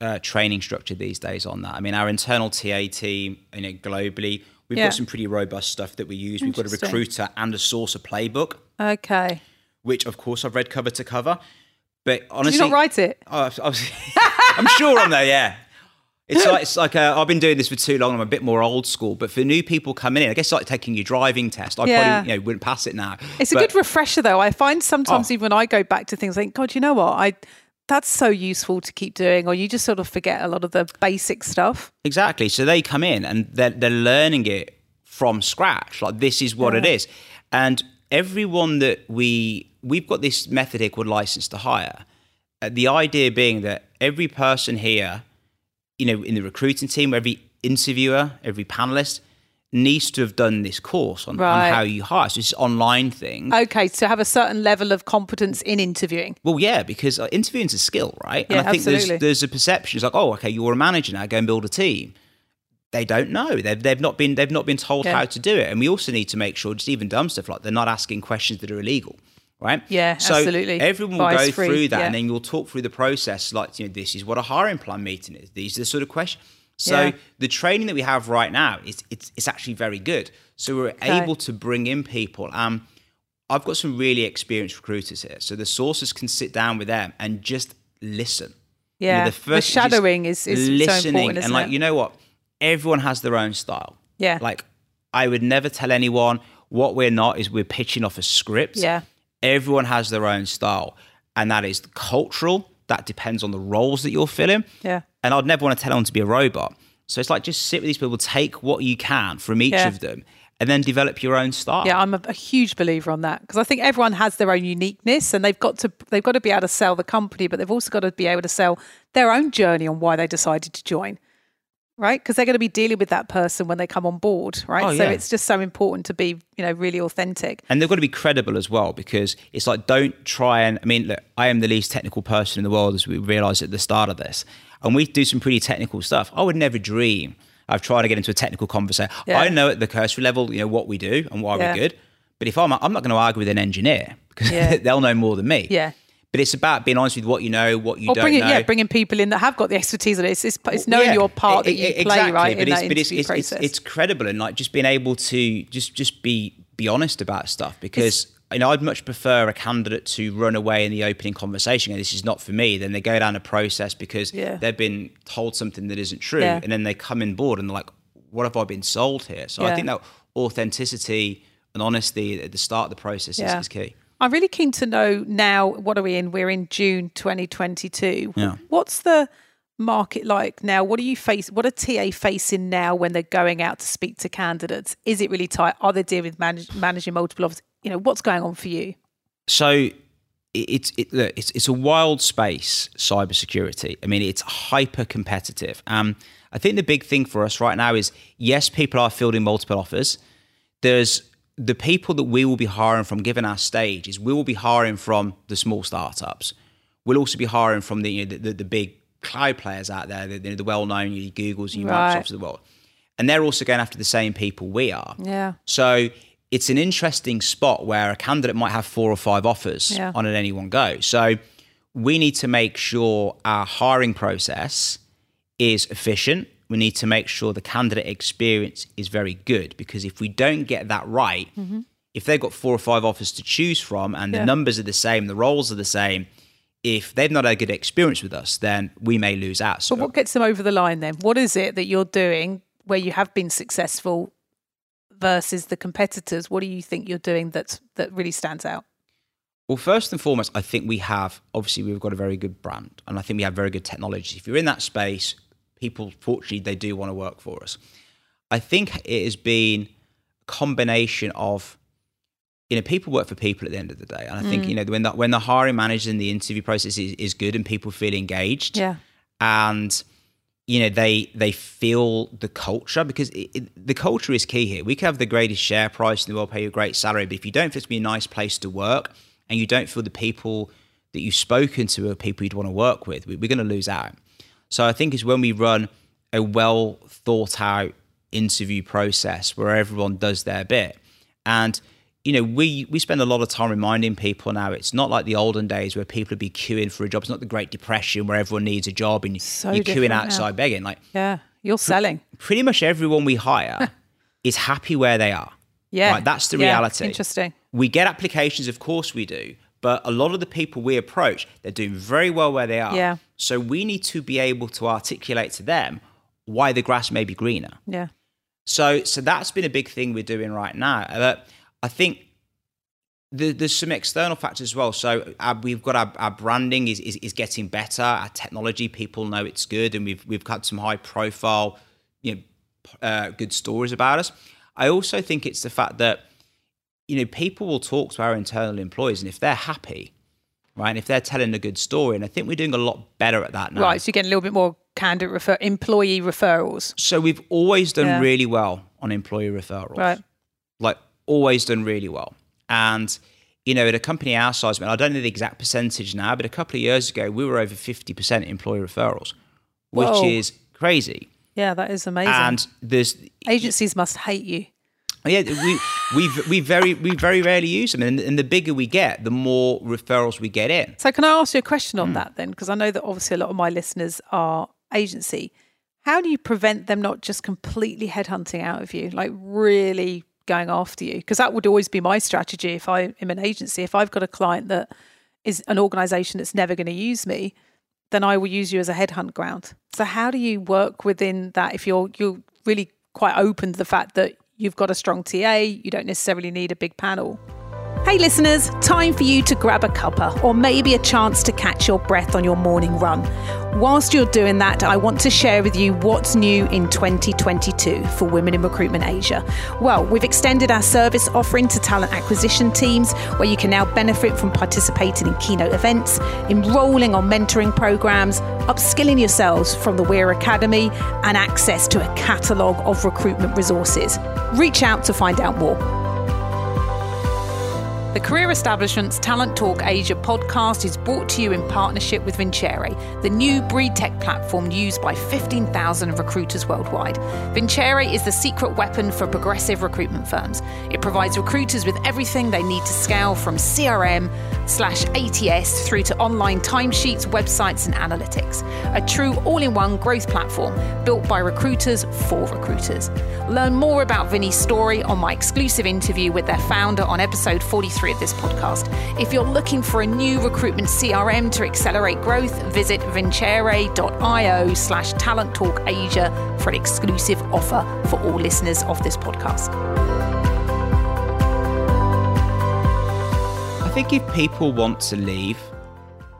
uh, training structure these days on that. I mean, our internal T A team, you know, globally, we've yeah. got some pretty robust stuff that we use. We've got a recruiter and a sourcer playbook. Okay. Which, of course, I've read cover to cover. But honestly... Did you not write it? Oh, I was, I'm sure I'm there, yeah. It's like, it's like uh, I've been doing this for too long. I'm a bit more old school. But for new people coming in, I guess it's like taking your driving test. I yeah. probably you know, wouldn't pass it now. It's but, a good refresher, though. I find sometimes oh. even when I go back to things, I think, God, you know what? I... That's so useful to keep doing, or you just sort of forget a lot of the basic stuff. Exactly. So they come in and they're, they're learning it from scratch. Like, this is what yeah. it is. And everyone that we, we've got this method here called license to hire. Uh, the idea being that every person here, you know, in the recruiting team, every interviewer, every panelist needs to have done this course on, right. on how you hire. So it's an online thing. Okay, so have a certain level of competence in interviewing. Well, yeah, because interviewing is a skill, right? Yeah, and I absolutely. think there's, there's a perception. It's like, oh, okay, you're a manager now, go and build a team. They don't know. They've, they've, not, been, they've not been told yeah. how to do it. And we also need to make sure, just even dumb stuff, like they're not asking questions that are illegal, right? Yeah, so absolutely. So everyone will Bias go free. through that yeah. and then you'll talk through the process. Like, you know, this is what a hiring plan meeting is. These are the sort of questions. So yeah. the training that we have right now is it's, it's actually very good. So we're okay. able to bring in people. Um, I've got some really experienced recruiters here. So the sources can sit down with them and just listen. Yeah, you know, the, first the shadowing is, is, is listening, so important, isn't And like, it? you know what? Everyone has their own style. Yeah. Like, I would never tell anyone what we're not is we're pitching off a script. Yeah. Everyone has their own style. And that is cultural. That depends on the roles that you're filling. Yeah. And I'd never want to tell them to be a robot. So it's like, just sit with these people, take what you can from each yeah. of them and then develop your own style. Yeah, I'm a, a huge believer on that because I think everyone has their own uniqueness and they've got to they've got to be able to sell the company, but they've also got to be able to sell their own journey on why they decided to join, right? Because they're going to be dealing with that person when they come on board, right? Oh, so yeah. it's just so important to be, you know, really authentic. And they've got to be credible as well because it's like, don't try and, I mean, look, I am the least technical person in the world as we realised at the start of this. And we do some pretty technical stuff. I would never dream of trying to get into a technical conversation. Yeah. I know at the cursory level, you know, what we do and why yeah. we're good. But if I'm, I'm not going to argue with an engineer because yeah. they'll know more than me. Yeah. But it's about being honest with what you know, what you or don't bring it, know. Yeah, bringing people in that have got the expertise on it. It's, it's, it's knowing yeah, your part it, that you exactly, play, right? But in it's, that but it's, it's, process. It's, it's credible and like just being able to just just be be honest about stuff because it's, you know, I'd much prefer a candidate to run away in the opening conversation and this is not for me, then they go down a process because yeah. they've been told something that isn't true yeah. and then they come in board and they're like, what have I been sold here? So yeah. I think that authenticity and honesty at the start of the process yeah. is, is key. I'm really keen to know now, what are we in? We're in June twenty twenty-two. Yeah. What's the market like now? What are you face? What are T A facing now when they're going out to speak to candidates? Is it really tight? Are they dealing with manage, managing multiple offices? You know, what's going on for you? So it's it, look, it's it's a wild space, cybersecurity. I mean, it's hyper competitive. Um, I think the big thing for us right now is yes, people are fielding multiple offers. There's the people that we will be hiring from, given our stage, is we will be hiring from the small startups. We'll also be hiring from the you know, the, the, the big cloud players out there, the, the, the well-known your Googles and your right. Microsofts of the world. And they're also going after the same people we are. Yeah. So it's an interesting spot where a candidate might have four or five offers yeah. on at any one go. So we need to make sure our hiring process is efficient. We need to make sure the candidate experience is very good because if we don't get that right, mm-hmm. if they've got four or five offers to choose from and yeah. the numbers are the same, the roles are the same, if they've not had a good experience with us, then we may lose out. So but what gets them over the line then? What is it that you're doing where you have been successful versus the competitors? What do you think you're doing that's, that really stands out? Well, first and foremost, I think we have, obviously we've got a very good brand and I think we have very good technology. If you're in that space, people, fortunately, they do want to work for us. I think it has been a combination of, you know, people work for people at the end of the day. And I think, mm. you know, when the, when the hiring manager and the interview process is, is good and people feel engaged yeah. and, you know, they they feel the culture because it, it, the culture is key here. We can have the greatest share price in the world, pay you a great salary, but if you don't feel to be a nice place to work and you don't feel the people that you've spoken to are people you'd want to work with, we're going to lose out. So I think it's when we run a well thought out interview process where everyone does their bit. And, you know, we, we spend a lot of time reminding people now, it's not like the olden days where people would be queuing for a job. It's not the Great Depression where everyone needs a job and so you're queuing outside now. begging. Like, yeah, you're selling. Pretty much everyone we hire is happy where they are. Yeah. Right? That's the yeah. reality. Interesting. We get applications, of course we do, but a lot of the people we approach, they're doing very well where they are. Yeah. So we need to be able to articulate to them why the grass may be greener. Yeah. So so that's been a big thing we're doing right now. But I think the, there's some external factors as well. So our, we've got our, our branding is, is is getting better. Our technology, people know it's good, and we've we've had some high profile, you know, uh, good stories about us. I also think it's the fact that, you know, people will talk to our internal employees, and if they're happy, right, and if they're telling a good story, and I think we're doing a lot better at that now. Right, so you're getting a little bit more candidate refer employee referrals. So we've always done yeah. really well on employee referrals. Right. Like, always done really well. And, you know, at a company our size, I don't know the exact percentage now, but a couple of years ago, we were over fifty percent employee referrals, which Whoa. is crazy. Yeah, that is amazing. And there's... Agencies must hate you. Yeah, we we we very we very rarely use them, and, and the bigger we get, the more referrals we get in. So, can I ask you a question on mm. that then? Because I know that obviously a lot of my listeners are agency. How do you prevent them not just completely headhunting out of you, like really going after you? Because that would always be my strategy if I am an agency. If I've got a client that is an organisation that's never going to use me, then I will use you as a headhunt ground. So, how do you work within that if you're you're really quite open to the fact that you've got a strong T A, you don't necessarily need a big panel. Hey listeners, time for you to grab a cuppa or maybe a chance to catch your breath on your morning run. Whilst you're doing that, I want to share with you what's new in twenty twenty-two for Women in Recruitment Asia. Well, we've extended our service offering to talent acquisition teams, where you can now benefit from participating in keynote events, enrolling on mentoring programs, upskilling yourselves from the Weir Academy, and access to a catalogue of recruitment resources. Reach out to find out more. The Career Establishment's Talent Talk Asia podcast is brought to you in partnership with Vincere, the new breed tech platform used by fifteen thousand recruiters worldwide. Vincere is the secret weapon for progressive recruitment firms. It provides recruiters with everything they need to scale, from C R M slash A T S through to online timesheets, websites and analytics. A true all-in-one growth platform built by recruiters for recruiters. Learn more about Vinny's story on my exclusive interview with their founder on episode forty-three of this podcast. If you're looking for a new recruitment C R M to accelerate growth, visit vincere.io slash talent talk Asia for an exclusive offer for all listeners of this podcast. I think if people want to leave,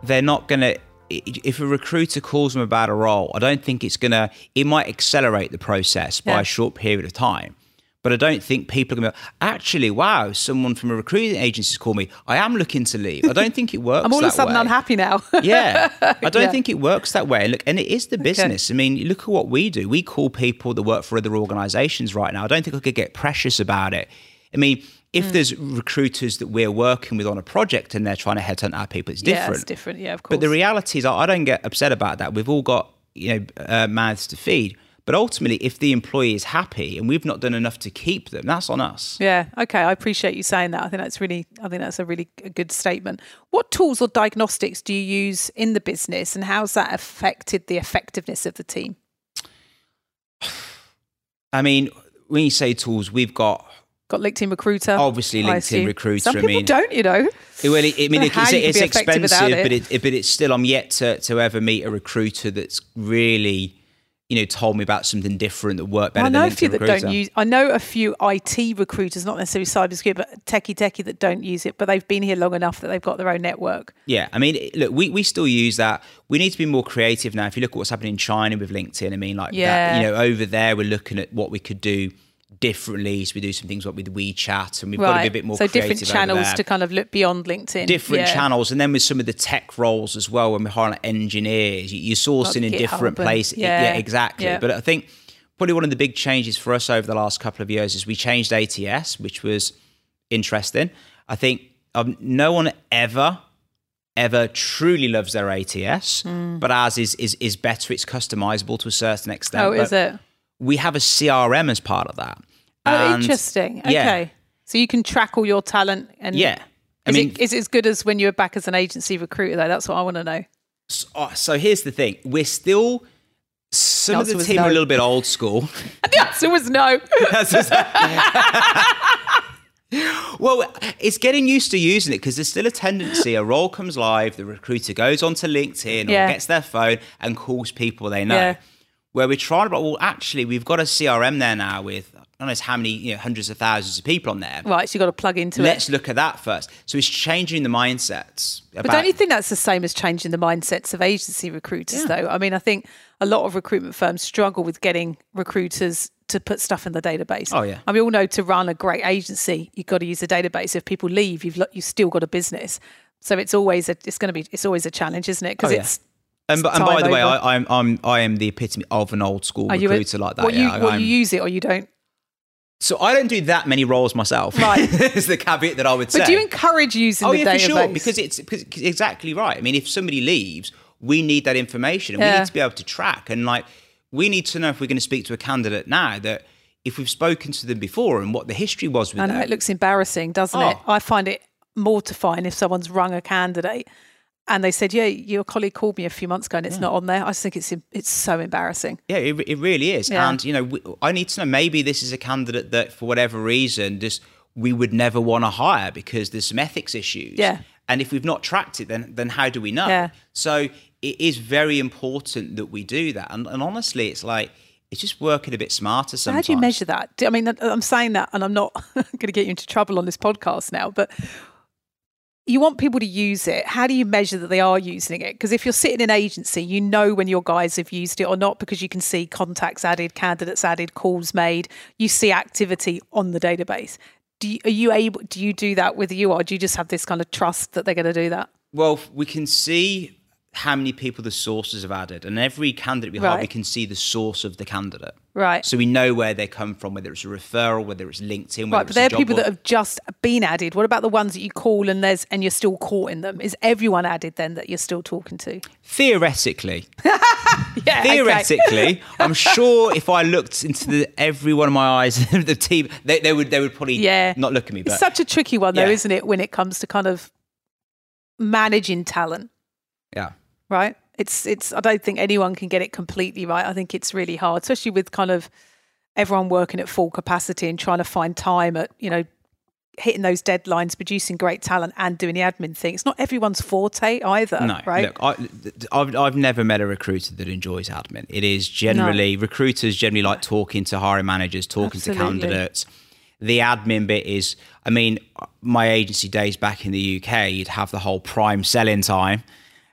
they're not going to, if a recruiter calls them about a role, I don't think it's going to, it might accelerate the process by yeah. a short period of time. But I don't think people are going to be, actually, wow, someone from a recruiting agency has called me. I am looking to leave. I don't think it works that way. I'm all of a sudden unhappy now. yeah. I don't yeah. think it works that way. And look, and it is the business. Okay. I mean, look at what we do. We call people that work for other organizations right now. I don't think I could get precious about it. I mean, if mm. there's recruiters that we're working with on a project and they're trying to headhunt our people, it's different. Yeah, it's different. Yeah, of course. But the reality is I don't get upset about that. We've all got, you know, uh, mouths to feed. But ultimately, if the employee is happy and we've not done enough to keep them, that's on us. Yeah. Okay. I appreciate you saying that. I think that's really, I think that's a really good statement. What tools or diagnostics do you use in the business, and how's that affected the effectiveness of the team? I mean, when you say tools, we've got... Got LinkedIn Recruiter. Obviously, LinkedIn Recruiter. Some people I mean, don't, you know. Well, I mean, it, it's, it's expensive, it. But, it, but it's still, I'm yet to, to ever meet a recruiter that's really... you know, told me about something different that worked better. I know than a few that don't use. I know a few I T recruiters, not necessarily cybersecurity, but techie techie that don't use it. But they've been here long enough that they've got their own network. Yeah, I mean, look, we we still use that. We need to be more creative now. If you look at what's happening in China with LinkedIn, I mean, like, yeah. that, you know, over there we're looking at what we could do differently. So we do some things like with WeChat, and we've right. got to be a bit more so creative. So different channels to kind of look beyond LinkedIn. Different yeah. channels. And then with some of the tech roles as well, when we're hiring like engineers, you're sourcing in different places. Yeah. yeah, exactly. Yeah. But I think probably one of the big changes for us over the last couple of years is we changed A T S, which was interesting. I think um, no one ever, ever truly loves their A T S, mm. but ours is, is, is better. It's customizable to a certain extent. Oh, is it? We have a C R M as part of that. Oh, and interesting. Okay. Yeah. So you can track all your talent. And yeah. I is, mean, it, is it as good as when you were back as an agency recruiter though? That's what I want to know. So, oh, so here's the thing. We're still... Some the of the team no. are a little bit old school. The answer was no. Well, it's getting used to using it because there's still a tendency, a role comes live, the recruiter goes onto LinkedIn yeah. or gets their phone and calls people they know. Yeah. Where we're trying to, well, actually, we've got a C R M there now with I don't know how many, you know, hundreds of thousands of people on there. Right, so you've got to plug into Let's it. Let's look at that first. So it's changing the mindsets. About- but don't you think that's the same as changing the mindsets of agency recruiters, yeah. though? I mean, I think a lot of recruitment firms struggle with getting recruiters to put stuff in the database. Oh, yeah. I mean, we all know to run a great agency, you've got to use a database. If people leave, you've you've still got a business. So it's always a, it's going to be, it's always a challenge, isn't it? Because oh, yeah. it's, And, and by the over. way, I, I'm I'm I am the epitome of an old school recruiter a, like that. Well, you, yeah, well, you use it or you don't. So I don't do that many roles myself. Right, is the caveat that I would but say. But do you encourage using oh, the yeah, database? Oh, yeah, for sure, because it's because, exactly right. I mean, if somebody leaves, we need that information, and yeah. we need to be able to track. And like, we need to know if we're going to speak to a candidate now that if we've spoken to them before and what the history was with. I know them. It looks embarrassing, doesn't oh. it? I find it mortifying if someone's rung a candidate. And they said, yeah, your colleague called me a few months ago and it's yeah. not on there. I just think it's it's so embarrassing. Yeah, it, it really is. Yeah. And, you know, we, I need to know, maybe this is a candidate that for whatever reason, just we would never want to hire because there's some ethics issues. Yeah. And if we've not tracked it, then then how do we know? Yeah. So it is very important that we do that. And, and honestly, it's like, it's just working a bit smarter sometimes. How do you measure that? I mean, I'm saying that and I'm not going to get you into trouble on this podcast now, but... You want people to use it. How do you measure that they are using it? Because if you're sitting in agency, you know when your guys have used it or not because you can see contacts added, candidates added, calls made. You see activity on the database. Do you, are you able? Do you do that with you, or do you just have this kind of trust that they're going to do that? Well, we can see how many people the sources have added, and every candidate we right. have, we can see the source of the candidate. Right. So we know where they come from, whether it's a referral, whether it's LinkedIn, whether right, it's a job. But there are people board. that have just been added. What about the ones that you call and there's and you're still caught in them? Is everyone added then that you're still talking to? Theoretically. yeah, Theoretically, okay. I'm sure if I looked into the, every one of my eyes of the team, they, they would they would probably yeah. not look at me. But, it's such a tricky one though, yeah. isn't it, when it comes to kind of managing talent? Yeah. Right. It's, it's, I don't think anyone can get it completely right. I think it's really hard, especially with kind of everyone working at full capacity and trying to find time at, you know, hitting those deadlines, producing great talent and doing the admin thing. It's not everyone's forte either, no, right? Look, I, I've, I've never met a recruiter that enjoys admin. It is generally, no. recruiters generally like talking to hiring managers, talking Absolutely. to candidates. The admin bit is, I mean, my agency days back in the U K, you'd have the whole prime selling time.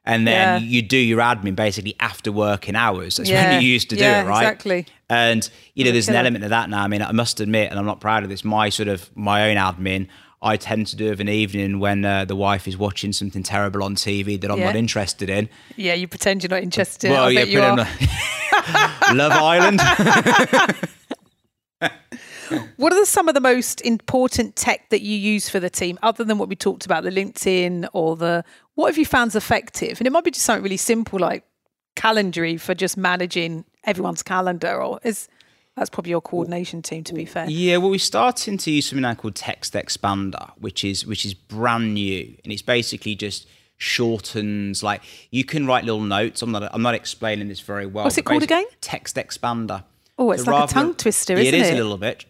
And then yeah. you do your admin basically after working hours. That's yeah. when you used to do yeah, it, right? Exactly. And, you know, there's an element of that now. I mean, I must admit, and I'm not proud of this, my sort of my own admin, I tend to do of an evening when uh, the wife is watching something terrible on T V that I'm yeah. not interested in. Yeah, you pretend you're not interested in well, it. Well, yeah, put in Love Island. What are the, some of the most important tech that you use for the team, other than what we talked about, the LinkedIn or the... What have you found is effective? And it might be just something really simple like Calendly for just managing everyone's calendar, or is that's probably your coordination team, to be fair. Yeah, well, we're starting to use something now called Text Expander, which is which is brand new. And it's basically just shortens, like you can write little notes. I'm not I'm not explaining this very well. What's it called again? Text Expander. Oh, it's so like a tongue twister, than, isn't it? It is a little bit.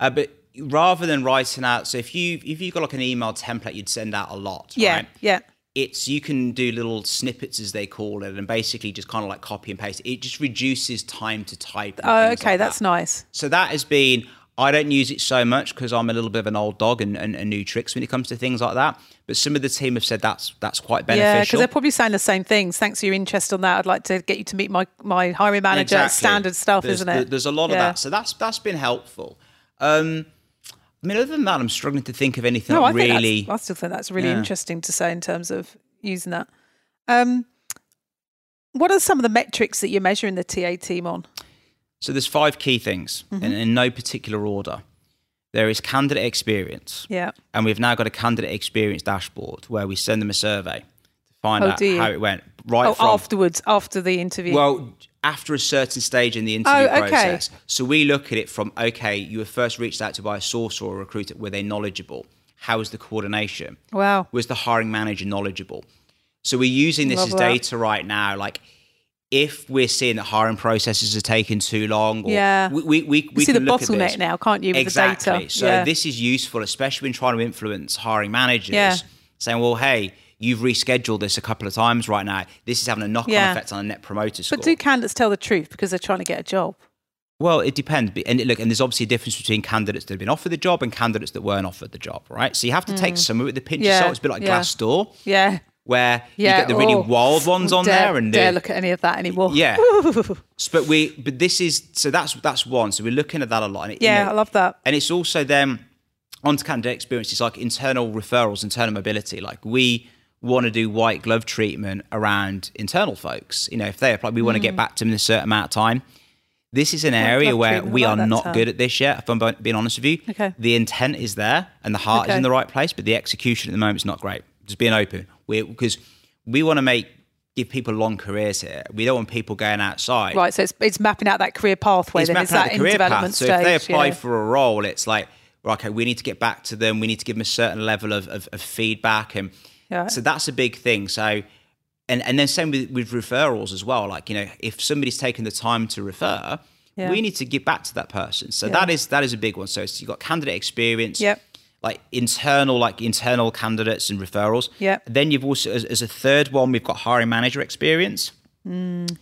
Uh, but rather than writing out, so if you if you've got like an email template you'd send out a lot, yeah, right? Yeah. It's you can do little snippets, as they call it, and basically just kind of like copy and paste. It just reduces time to type. Oh, okay. Like that's that. nice. So that has been, I don't use it so much because I'm a little bit of an old dog and, and, and new tricks when it comes to things like that. But some of the team have said that's that's quite beneficial. Yeah, because they're probably saying the same things. Thanks for your interest on that. I'd like to get you to meet my, my hiring manager. Exactly. Standard stuff, there's, isn't it? There's a lot yeah. of that. So that's that's been helpful. Um I mean, other than that, I'm struggling to think of anything no, I really... Think I still think that's really yeah. interesting to say in terms of using that. Um, what are some of the metrics that you're measuring the T A team on? So there's five key things mm-hmm. in, in no particular order. there is candidate experience. Yeah. And we've now got a candidate experience dashboard where we send them a survey to find oh, out how it went. Right. Oh, from, afterwards, after the interview. Well, after a certain stage in the interview oh, okay. process. So we look at it from, okay, you were first reached out to by a source or a recruiter. Were they knowledgeable? How was the coordination? Wow. Was the hiring manager knowledgeable? So we're using this Love as data that. right now. Like, if we're seeing that hiring processes are taking too long, or yeah. we, we, we, we can look at this. You see the bottleneck now, can't you, with exactly. the data? So yeah. this is useful, especially when trying to influence hiring managers, yeah. saying, well, hey, you've rescheduled this a couple of times right now. This is having a knock-on yeah. effect on the net promoter score. But do candidates tell the truth because they're trying to get a job? Well, it depends. And look, and there's obviously a difference between candidates that have been offered the job and candidates that weren't offered the job, right? So you have to mm. take some of it with a pinch yeah. of salt. It's a bit like yeah. Glassdoor. Yeah. Where yeah. you get the really oh. wild ones on dare, there, and dare the, look at any of that anymore. Yeah, but we, but this is so that's that's one. So we're looking at that a lot. And it, yeah, you know, I love that. And it's also then onto candidate experience. It's like internal referrals, internal mobility. Like we want to do white glove treatment around internal folks. You know, if they apply, we want mm. to get back to them in a certain amount of time. This is an white area where we are not term. good at this yet. If I'm being honest with you, okay. the intent is there and the heart okay. is in the right place, but the execution at the moment is not great. Just being open. We, because we want to make give people long careers here. We don't want people going outside. Right, so it's, it's mapping out that career pathway. It's then. mapping it's out that the career path. So stage, if they apply yeah. for a role, it's like, well, okay, we need to get back to them. We need to give them a certain level of, of, of feedback. And yeah. so that's a big thing. So, and, and then same with, with referrals as well. Like, you know, if somebody's taken the time to refer, yeah. we need to give back to that person. So yeah. that is that is a big one. So it's, you've got candidate experience. Yep. like internal, like internal candidates and referrals. Yeah. Then you've also, as, as a third one, we've got hiring manager experience. Mm.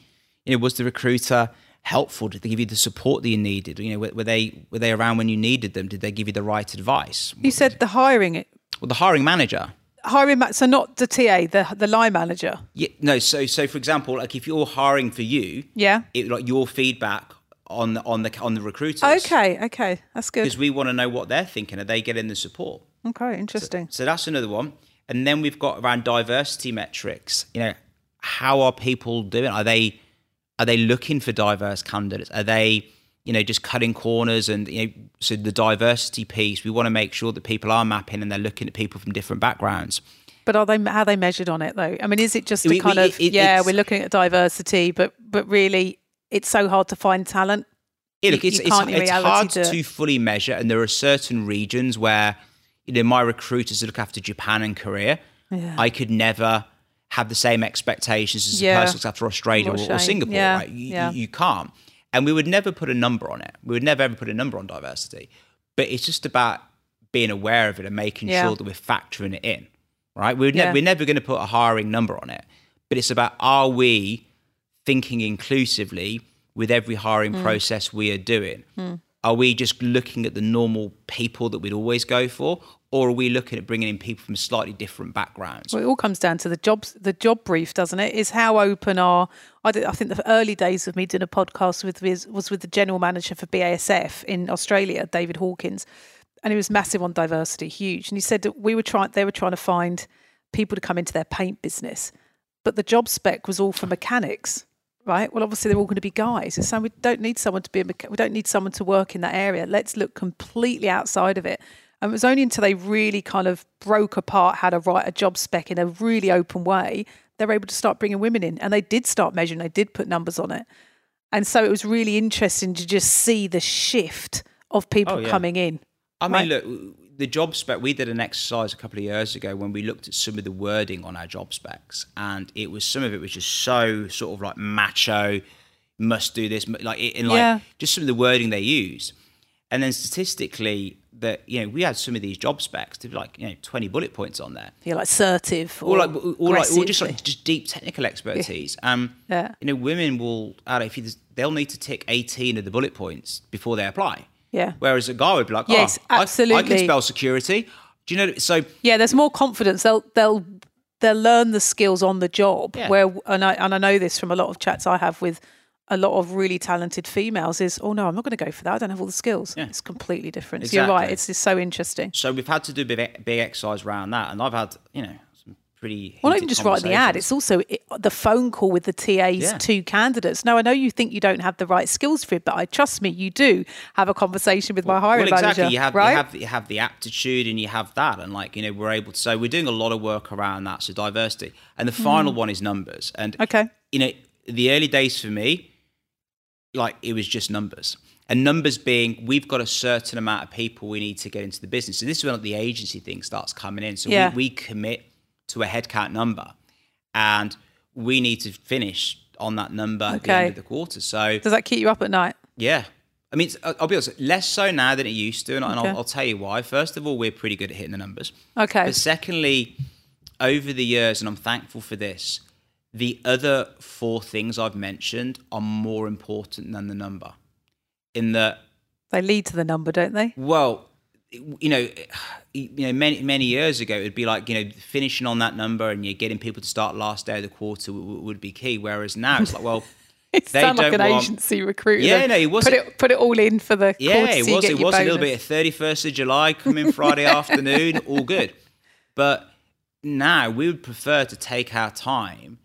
You know, was the recruiter helpful? Did they give you the support that you needed? You know, were, were they were they around when you needed them? Did they give you the right advice? You what said the hiring it. Well, the hiring manager. Hiring ma- so not the T A, the the line manager. Yeah. No. So so for example, like if you're hiring for you, yeah, it, like your feedback. on the on the on the recruiters. Okay, okay, that's good. Because we want to know what they're thinking. Are they getting the support? Okay, interesting. So, so that's another one. And then we've got around diversity metrics. You know, how are people doing? Are they are they looking for diverse candidates? Are they, you know, just cutting corners? And you know, so the diversity piece, we want to make sure that people are mapping and they're looking at people from different backgrounds. But are they how are they measured on it though? I mean, is it just a kind we, of it, yeah, we're looking at diversity, but but really. It's so hard to find talent. Yeah, look, it's, it's, it's hard to, to fully measure. And there are certain regions where, you know, my recruiters look after Japan and Korea. Yeah. I could never have the same expectations as yeah. a person who looks after Australia or, or Singapore. Yeah. Right? You, yeah. you can't. And we would never put a number on it. We would never ever put a number on diversity. But it's just about being aware of it and making yeah. sure that we're factoring it in, right? We would ne- yeah. We're never going to put a hiring number on it. But it's about, are we thinking inclusively with every hiring mm. process we are doing? Mm. Are we just looking at the normal people that we'd always go for, or are we looking at bringing in people from slightly different backgrounds? Well, it all comes down to the jobs, the job brief, doesn't it? Is how open are, I, did, I think the early days of me doing a podcast with was with the general manager for B A S F in Australia, David Hawkins, and he was massive on diversity, huge. And he said that we were trying, they were trying to find people to come into their paint business, but the job spec was all for mechanics. Right. Well, obviously they're all going to be guys. So we don't need someone to be a mecha- we don't need someone to work in that area. Let's look completely outside of it. And it was only until they really kind of broke apart how to write a job spec in a really open way, they were able to start bringing women in. And they did start measuring. They did put numbers on it. And so it was really interesting to just see the shift of people oh, yeah. coming in. I right? mean, look, the job spec, we did an exercise a couple of years ago when we looked at some of the wording on our job specs, and it was some of it was just so sort of like macho, must do this, like in like yeah. just some of the wording they used. And then statistically, that you know we had some of these job specs to be like you know twenty bullet points on there. Yeah, like assertive, or, or like or like or just like just deep technical expertise. Yeah. Um, yeah. you know, women will I don't know, if you, they'll need to tick eighteen of the bullet points before they apply. Yeah. Whereas a guy would be like, oh, yes, absolutely. I, I can spell security. Do you know? So yeah, there's more confidence. They'll they'll they'll learn the skills on the job. Yeah. Where and I and I know this from a lot of chats I have with a lot of really talented females is, oh no, I'm not going to go for that. I don't have all the skills. Yeah. It's completely different. Exactly. So you're right. It's, it's so interesting. So we've had to do a big, big exercise around that, and I've had you know some pretty. Well, not even just write the ad. It's also it, the phone call with the T A's yeah. to candidates. Now, I know you think you don't have the right skills for it, but I trust me, you do have a conversation with well, my hiring well, exactly. manager. You have, right? you have you have the aptitude and you have that, and like you know, we're able to. So we're doing a lot of work around that. So diversity, and the final mm. one is numbers. And okay, you know, the early days for me, like it was just numbers. And numbers being, we've got a certain amount of people we need to get into the business. And this is when the agency thing starts coming in. So yeah. we, we commit to a headcount number and we need to finish on that number okay. at the end of the quarter. So does that keep you up at night? Yeah. I mean, I'll be honest, less so now than it used to. And, okay. and I'll, I'll tell you why. First of all, we're pretty good at hitting the numbers. Okay. But secondly, over the years, and I'm thankful for this, the other four things I've mentioned are more important than the number. In that they lead to the number, don't they? Well, you know, you know, many many years ago, it'd be like you know, finishing on that number and you're getting people to start last day of the quarter w- would be key. Whereas now it's like, well, it they sound don't like an want... agency recruiter. Yeah, no, it was put it put it all in for the yeah, quarter, it was so it was bonus. A little bit of thirty-first of July coming Friday afternoon, all good. But now we would prefer to take our time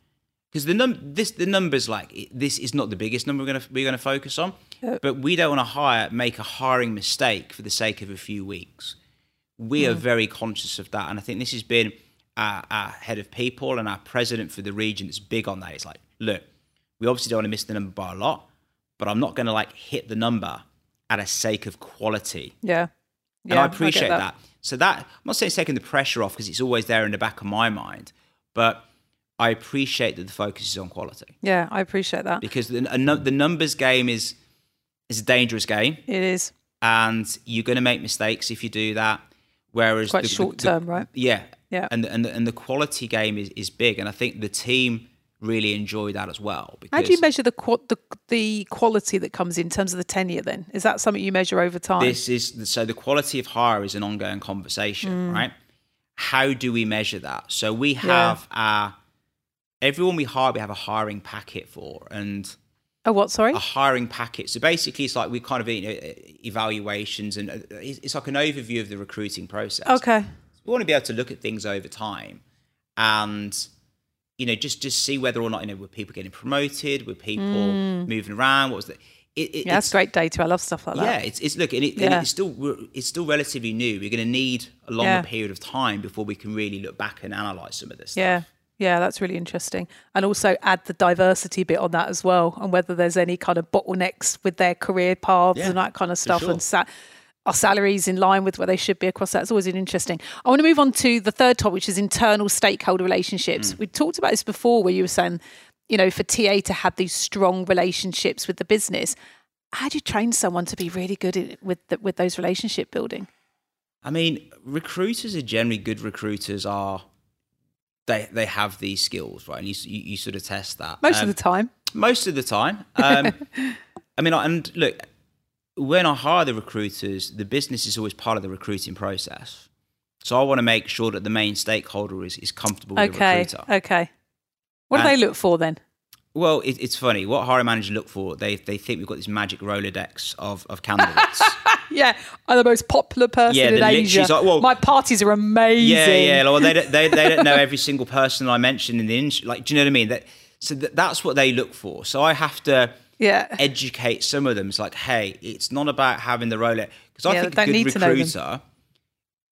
because the num this the numbers like this is not the biggest number we're gonna we're gonna focus on. But we don't want to hire, make a hiring mistake for the sake of a few weeks. We mm. are very conscious of that. And I think this has been our, our head of people and our president for the region that's big on that. It's like, look, we obviously don't want to miss the number by a lot, but I'm not going to like hit the number at a sake of quality. Yeah. yeah and I appreciate I that. that. So that, I'm not saying it's taking the pressure off because it's always there in the back of my mind, but I appreciate that the focus is on quality. Yeah, I appreciate that. Because the, the numbers game is... It's a dangerous game. It is. And you're going to make mistakes if you do that. Whereas quite the, short the, term, the, right? Yeah. Yeah. And the, and the, and the quality game is, is big. And I think the team really enjoy that as well. How do you measure the, the the quality that comes in terms of the tenure then? Is that something you measure over time? This is so the quality of hire is an ongoing conversation, mm. right? How do we measure that? So we have yeah. our, everyone we hire, we have a hiring packet for. And a what, sorry? A hiring packet. So basically it's like we kind of, you know, evaluations and it's like an overview of the recruiting process. Okay. So we want to be able to look at things over time and, you know, just, just see whether or not, you know, were people getting promoted? Were people mm. moving around? What was the... It, it, yeah, that's great data. I love stuff like that. Yeah, it's, it's look, and, it, yeah. and it's, still, it's still relatively new. We're going to need a longer yeah. period of time before we can really look back and analyse some of this stuff. Yeah. Yeah, that's really interesting. And also add the diversity bit on that as well and whether there's any kind of bottlenecks with their career paths yeah, and that kind of stuff. Sure. And sa- are salaries in line with where they should be across that? It's always interesting. I want to move on to the third topic, which is internal stakeholder relationships. Mm. We talked about this before where you were saying, you know, for T A to have these strong relationships with the business, how do you train someone to be really good at, with the, with those relationship building? I mean, recruiters are generally good recruiters are... They they have these skills, right? And you you, you sort of test that most um, of the time. Most of the time, um, I mean, I, and look, when I hire the recruiters, the business is always part of the recruiting process. So I want to make sure that the main stakeholder is is comfortable okay. with the recruiter. Okay. What and, do they look for then? Well, it, it's funny what hiring managers look for. They they think we've got this magic Rolodex of of candidates. Yeah, I'm the most popular person yeah, in Asia. Like, well, my parties are amazing. Yeah, yeah. Well, they don't, they, they don't know every single person I mentioned in the industry. Like, do you know what I mean? That, so th- that's what they look for. So I have to yeah. educate some of them. It's like, hey, it's not about having the Rolex. Because I yeah, think a good recruiter,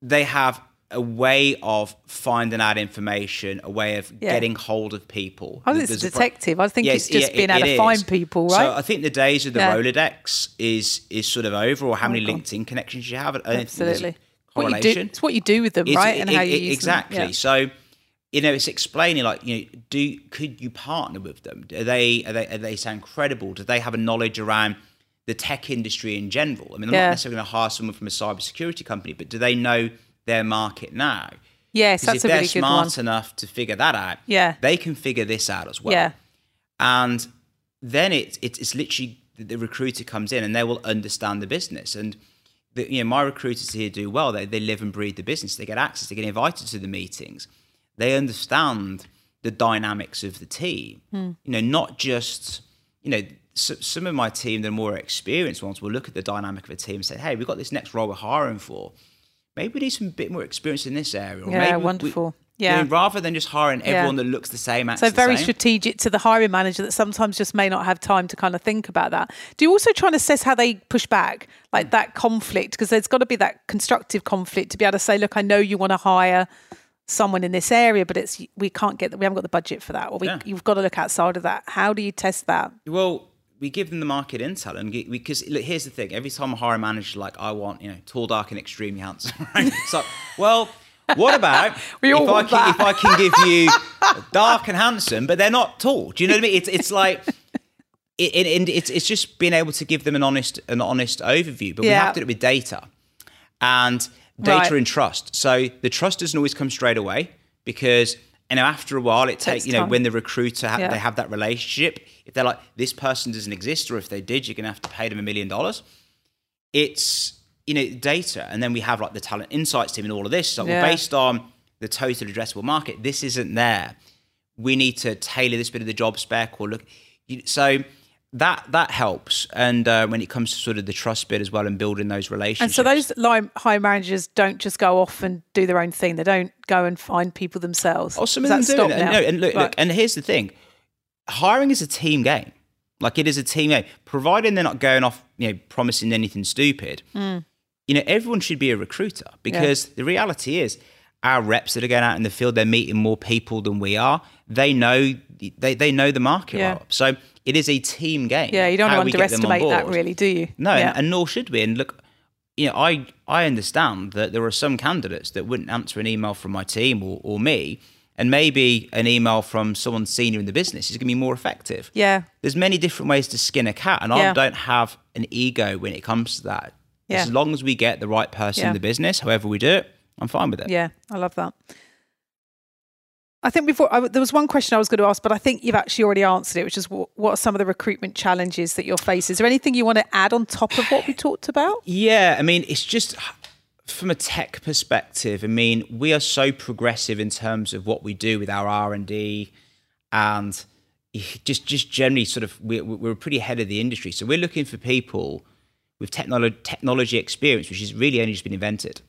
they have a way of finding out information, a way of yeah. getting hold of people. I think There's it's a detective. Pro- I think yes, it's just yeah, being it, able it to is. find people, right? So I think the days of the yeah. Rolodex is is sort of over, or how oh many God. LinkedIn connections you have. Absolutely. What you do, it's what you do with them, it's, right? It, and it, how you it, use exactly. them. Yeah. So, you know, it's explaining like, you know, do could you partner with them? Are they are they are they sound credible? Do they have a knowledge around the tech industry in general? I mean, I'm yeah. not necessarily going to hire someone from a cybersecurity company, but do they know their market now? Yes, that's a really good one. Because if they're smart enough to figure that out, yeah. they can figure this out as well. Yeah. And then it, it, it's literally the recruiter comes in and they will understand the business. And the, you know, my recruiters here do well. They they live and breathe the business. They get access. They get invited to the meetings. They understand the dynamics of the team. Mm. You know, not just, you know, so, some of my team, the more experienced ones, will look at the dynamic of a team and say, hey, we've got this next role we're hiring for. Maybe we need some bit more experience in this area. Or yeah, maybe wonderful. Yeah. You know, rather than just hiring everyone yeah. that looks the same, acts the same. So very strategic to the hiring manager that sometimes just may not have time to kind of think about that. Do you also try and assess how they push back, like that conflict? Because there's got to be that constructive conflict to be able to say, look, I know you want to hire someone in this area, but it's we can't get that. We haven't got the budget for that, or we, yeah. you've got to look outside of that. How do you test that? Well, we give them the market intel, and because look, here's the thing: every time I hire a manager, like I want, you know, tall, dark, and extremely handsome. Right? It's like, well, what about we all if, want I can, that. if I can give you dark and handsome, but they're not tall? Do you know what I mean? It's it's like. It, it, it's it's just being able to give them an honest an honest overview, but yeah. we have to do it with data and data right. and trust. So the trust doesn't always come straight away because, you know, after a while it takes, you know, time. When the recruiter ha yeah. they have that relationship, if they're like, this person doesn't exist, or if they did, you're gonna have to pay them a million dollars. It's, you know, data, and then we have like the talent insights team and all of this. So yeah. well, based on the total addressable market, this isn't there. We need to tailor this bit of the job spec or look. You, so. That that helps, and uh, when it comes to sort of the trust bit as well, and building those relationships. And so those hiring managers don't just go off and do their own thing; they don't go and find people themselves. Oh, some of them do. And, no, and look, right. look, and here's the thing: hiring is a team game. Like it is a team game, providing they're not going off, you know, promising anything stupid. Mm. You know, everyone should be a recruiter, because yeah. the reality is, our reps that are going out in the field, they're meeting more people than we are. They know they they know the market yeah. right. So. It is a team game. Yeah, you don't want to underestimate that, really, do you? No, yeah. and, and nor should we. And look, you know, I I understand that there are some candidates that wouldn't answer an email from my team or, or me, and maybe an email from someone senior in the business is going to be more effective. Yeah. There's many different ways to skin a cat, and yeah. I don't have an ego when it comes to that. Yeah. As long as we get the right person yeah. in the business, however we do it, I'm fine with it. Yeah, I love that. I think before I, there was one question I was going to ask, but I think you've actually already answered it, which is what, what are some of the recruitment challenges that you're facing? Is there anything you want to add on top of what we talked about? Yeah, I mean, it's just from a tech perspective, I mean, we are so progressive in terms of what we do with our R and D, and just just generally sort of we, we're pretty ahead of the industry. So we're looking for people with technolo- technology experience, which has really only just been invented.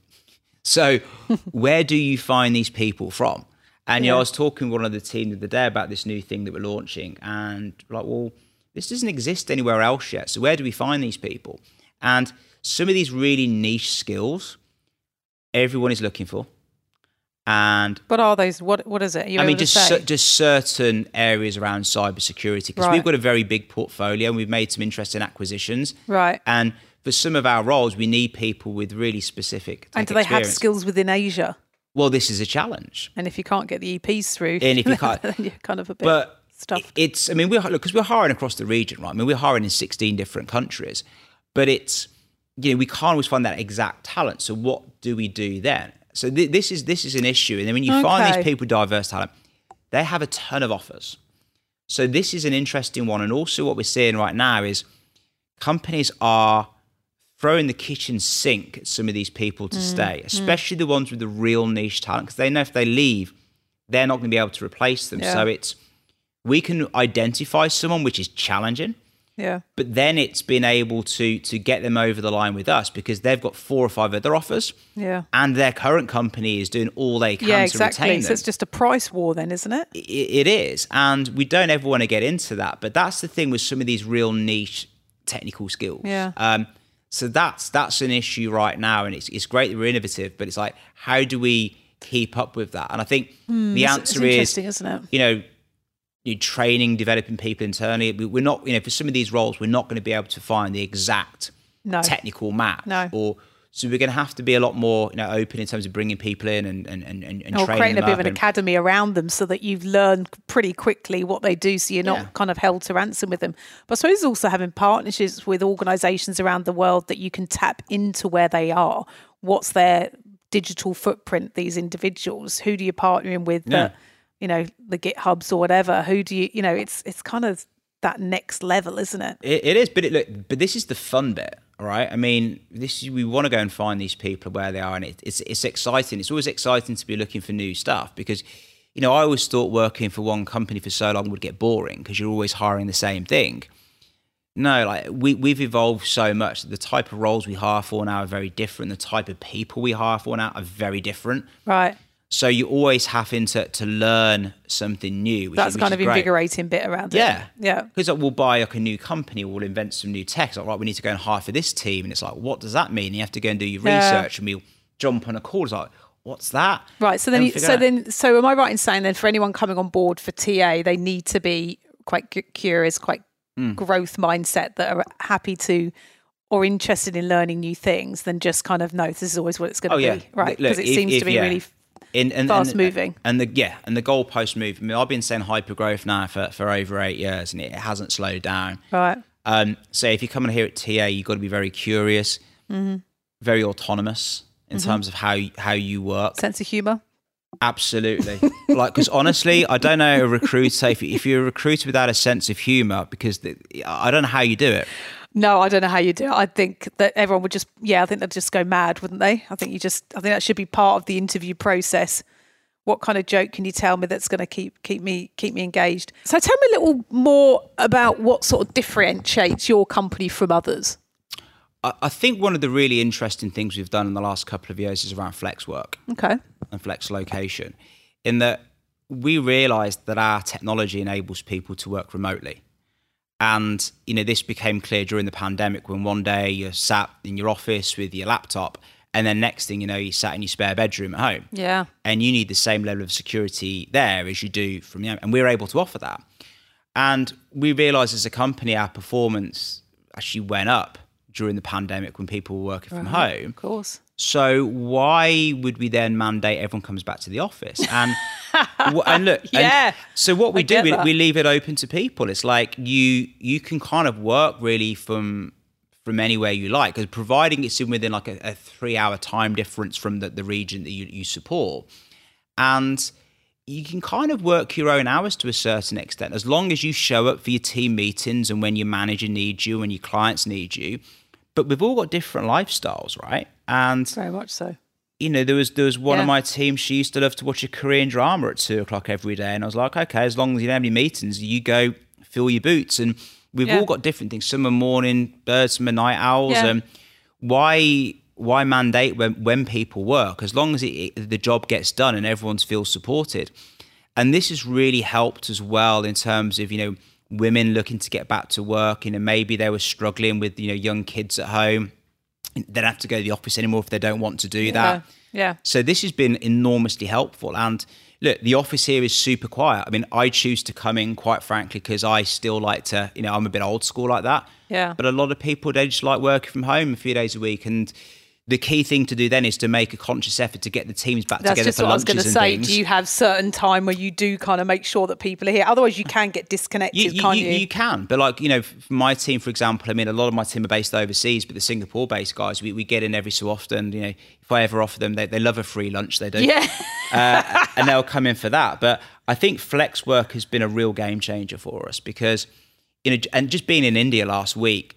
So where do you find these people from? And yeah. you know, I was talking with one of the team the other day about this new thing that we're launching, and like, well, this doesn't exist anywhere else yet. So where do we find these people? And some of these really niche skills, everyone is looking for. And what are those? What what is it? Are you I mean, just cer just certain areas around cybersecurity, because right. we've got a very big portfolio, and we've made some interesting acquisitions. Right. And for some of our roles, we need people with really specific tech and do they experience. Have skills within Asia? Well, this is a challenge. And if you can't get the E Ps through, and if you can't, then you're kind of a bit but stuffed. It's, I mean, we're, look, because we're hiring across the region, right? I mean, we're hiring in sixteen different countries, but it's, you know, we can't always find that exact talent. So what do we do then? So th this is this is an issue. And then when you okay. find these people with diverse talent, they have a ton of offers. So this is an interesting one. And also what we're seeing right now is companies are throwing the kitchen sink at some of these people to mm, stay, especially mm. the ones with the real niche talent, because they know if they leave, they're not going to be able to replace them. Yeah. So it's, we can identify someone, which is challenging, yeah. but then it's being able to to get them over the line with us, because they've got four or five other offers yeah. and their current company is doing all they can yeah, exactly. to retain them. So it's just a price war then, isn't it? It, it is. And we don't ever want to get into that, but that's the thing with some of these real niche technical skills. Yeah. Um, So that's that's an issue right now, and it's it's great that we're innovative, but it's like, how do we keep up with that? And I think mm, the answer is, isn't it? you know, you training, developing people internally. We're not, you know, for some of these roles, we're not going to be able to find the exact no. technical match, no. or so we're going to have to be a lot more, you know, open in terms of bringing people in and and and and or training creating a bit of an and, academy around them, so that you've learned pretty quickly what they do, so you're not yeah. kind of held to ransom with them. But I suppose also having partnerships with organisations around the world that you can tap into where they are. What's their digital footprint? These individuals. Who do you partner in with? Yeah. The, you know, the GitHubs or whatever. Who do you? You know, it's it's kind of that next level, isn't it? It, it is, but it look, but this is the fun bit. All right. I mean, this is, we want to go and find these people where they are, and it, it's it's exciting. It's always exciting to be looking for new stuff, because, you know, I always thought working for one company for so long would get boring, because you're always hiring the same thing. No, like we we've evolved so much. The type of roles we hire for now are very different. The type of people we hire for now are very different. Right. So you always having to, to learn something new. Which, That's which kind is of great. Invigorating bit around yeah. it. Yeah. Because like, we'll buy like a new company, we'll invent some new tech. It's like, right, we need to go and hire for this team. And it's like, what does that mean? And you have to go and do your yeah. research, and we'll jump on a call. It's like, what's that? Right. So then, you, so out. then, so am I right in saying then for anyone coming on board for T A, they need to be quite curious, quite mm. growth mindset, that are happy to, or interested in learning new things, than just kind of, no, this is always what it's going to oh, yeah. be. Right. Because it if, seems if, to be yeah. really In, and, fast and, moving. And the yeah, and the goalpost move. I mean, I've been saying hyper growth now for, for over eight years and it hasn't slowed down. Right. Um, so if you're coming here at T A, you've got to be very curious, mm-hmm. very autonomous in mm-hmm. terms of how, how you work. Sense of humour. Absolutely. Like, because honestly, I don't know a recruiter, if, if you're a recruiter without a sense of humour, because the, I don't know how you do it. No, I don't know how you do it. I think that everyone would just, yeah, I think they'd just go mad, wouldn't they? I think you just, I think that should be part of the interview process. What kind of joke can you tell me that's going to keep keep me keep me engaged? So tell me a little more about what sort of differentiates your company from others. I, I think one of the really interesting things we've done in the last couple of years is around flex work. Okay. And flex location, in that we realised that our technology enables people to work remotely. And, you know, this became clear during the pandemic when one day you're sat in your office with your laptop and then next thing you know, you're sat in your spare bedroom at home. Yeah. And you need the same level of security there as you do from the home. And we were able to offer that. And we realised as a company, our performance actually went up during the pandemic when people were working from right. home. Of course. So why would we then mandate everyone comes back to the office? And and look, yeah. And so what we I do, we, we leave it open to people. It's like you you can kind of work really from from anywhere you like, because providing it's in within like a, a three hour time difference from the, the region that you, you support, and you can kind of work your own hours to a certain extent, as long as you show up for your team meetings and when your manager needs you and your clients need you. But we've all got different lifestyles, right? And very much so. You know, there was there was one yeah. of my team, she used to love to watch a Korean drama at two o'clock every day. And I was like, okay, as long as you don't have any meetings, you go fill your boots. And we've yeah. all got different things. Some are morning birds, some are night owls. Yeah. And why why mandate when, when people work? As long as it, the job gets done and everyone feels supported. And this has really helped as well in terms of, you know, women looking to get back to work. You know, maybe they were struggling with, you know, young kids at home. They don't have to go to the office anymore if they don't want to do yeah. that. Yeah. So this has been enormously helpful. And look, the office here is super quiet. I mean, I choose to come in, quite frankly, because I still like to, you know, I'm a bit old school like that. Yeah. But a lot of people, they just like working from home a few days a week. And the key thing to do then is to make a conscious effort to get the teams back That's together for lunches and things. That's just what I was going to say. Do you have certain time where you do kind of make sure that people are here? Otherwise, you can get disconnected, you, you, can't you, you? You can. But like, you know, for my team, for example, I mean, a lot of my team are based overseas, but the Singapore-based guys, we, we get in every so often. You know, if I ever offer them, they, they love a free lunch, they do. Yeah. uh, and they'll come in for that. But I think flex work has been a real game changer for us because, you know, and just being in India last week,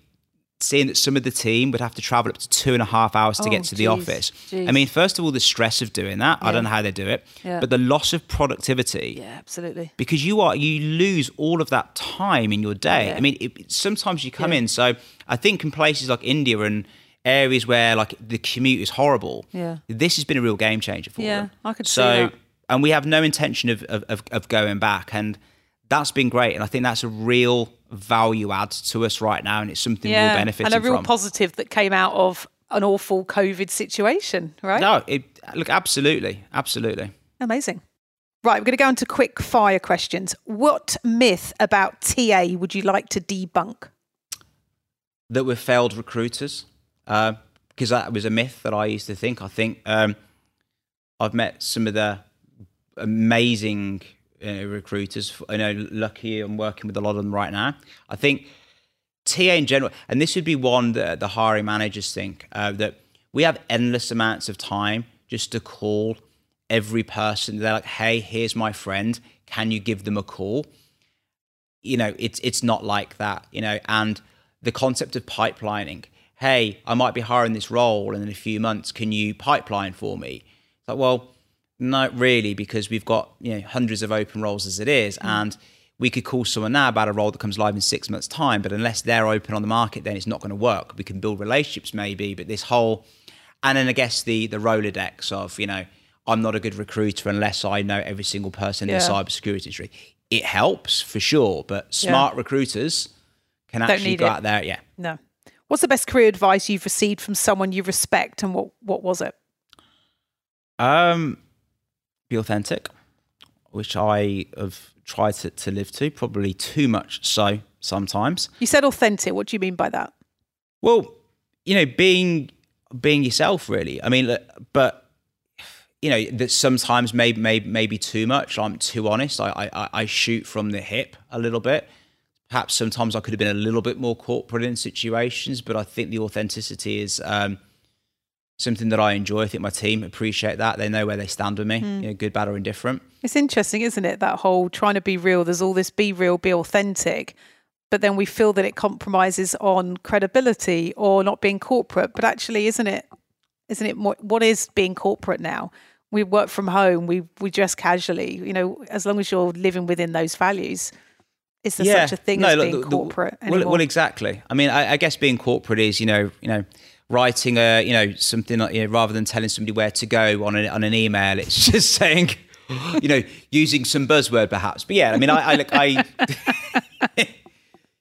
seeing that some of the team would have to travel up to two and a half hours to oh, get to the geez, office. Geez. I mean, first of all, the stress of doing that. Yeah. I don't know how they do it. Yeah. But the loss of productivity. Yeah, absolutely. Because you are you lose all of that time in your day. Yeah. I mean, it, sometimes you come yeah. in. So I think in places like India and areas where like the commute is horrible, yeah. this has been a real game changer for yeah, them. Yeah, I could so, see that. And we have no intention of, of, of, of going back. And that's been great. And I think that's a real value add to us right now, and it's something yeah. we'll benefit from. And a real from. positive that came out of an awful COVID situation, right? No, it, look, absolutely, absolutely. Amazing. Right, we're going to go on to quick fire questions. What myth about T A would you like to debunk? That we're failed recruiters, because uh, that was a myth that I used to think. I think um, I've met some of the amazing Uh, recruiters. I know, lucky I'm working with a lot of them right now. I think T A in general, and this would be one that the hiring managers think, uh, that we have endless amounts of time just to call every person. They're like, hey, here's my friend. Can you give them a call? You know, it's it's not like that, you know, and the concept of pipelining. Hey, I might be hiring this role and in a few months, can you pipeline for me? It's like, well, not really, because we've got, you know, hundreds of open roles as it is, and we could call someone now about a role that comes live in six months' time, but unless they're open on the market, then it's not going to work. We can build relationships maybe, but this whole, and then I guess the the Rolodex of, you know, I'm not a good recruiter unless I know every single person yeah. in the cybersecurity industry. It helps for sure, but smart yeah. recruiters can Don't actually go it. out there. Yeah. No. What's the best career advice you've received from someone you respect, and what, what was it? Um, be authentic, which I have tried to, to live to, probably too much so sometimes. You said authentic. What do you mean by that? Well, you know, being being yourself, really. I mean, but... you know, that sometimes maybe maybe maybe too much. I'm too honest. I, I I shoot from the hip a little bit. Perhaps sometimes I could have been a little bit more corporate in situations, but I think the authenticity is um, something that I enjoy. I think my team appreciate that. They know where they stand with me, mm. you know, good, bad, or indifferent. It's interesting, isn't it? That whole trying to be real. There's all this be real, be authentic, but then we feel that it compromises on credibility or not being corporate. But actually, isn't it? Isn't it more? What is being corporate now? We work from home. We we dress casually. You know, as long as you're living within those values, is there yeah. such a thing no, as look, being the, corporate? The, anymore? Well, well, exactly. I mean, I, I guess being corporate is you know you know writing a you know something like, you know, rather than telling somebody where to go on an, on an email, it's just saying, you know, using some buzzword perhaps. But yeah, I mean, I, I look, I.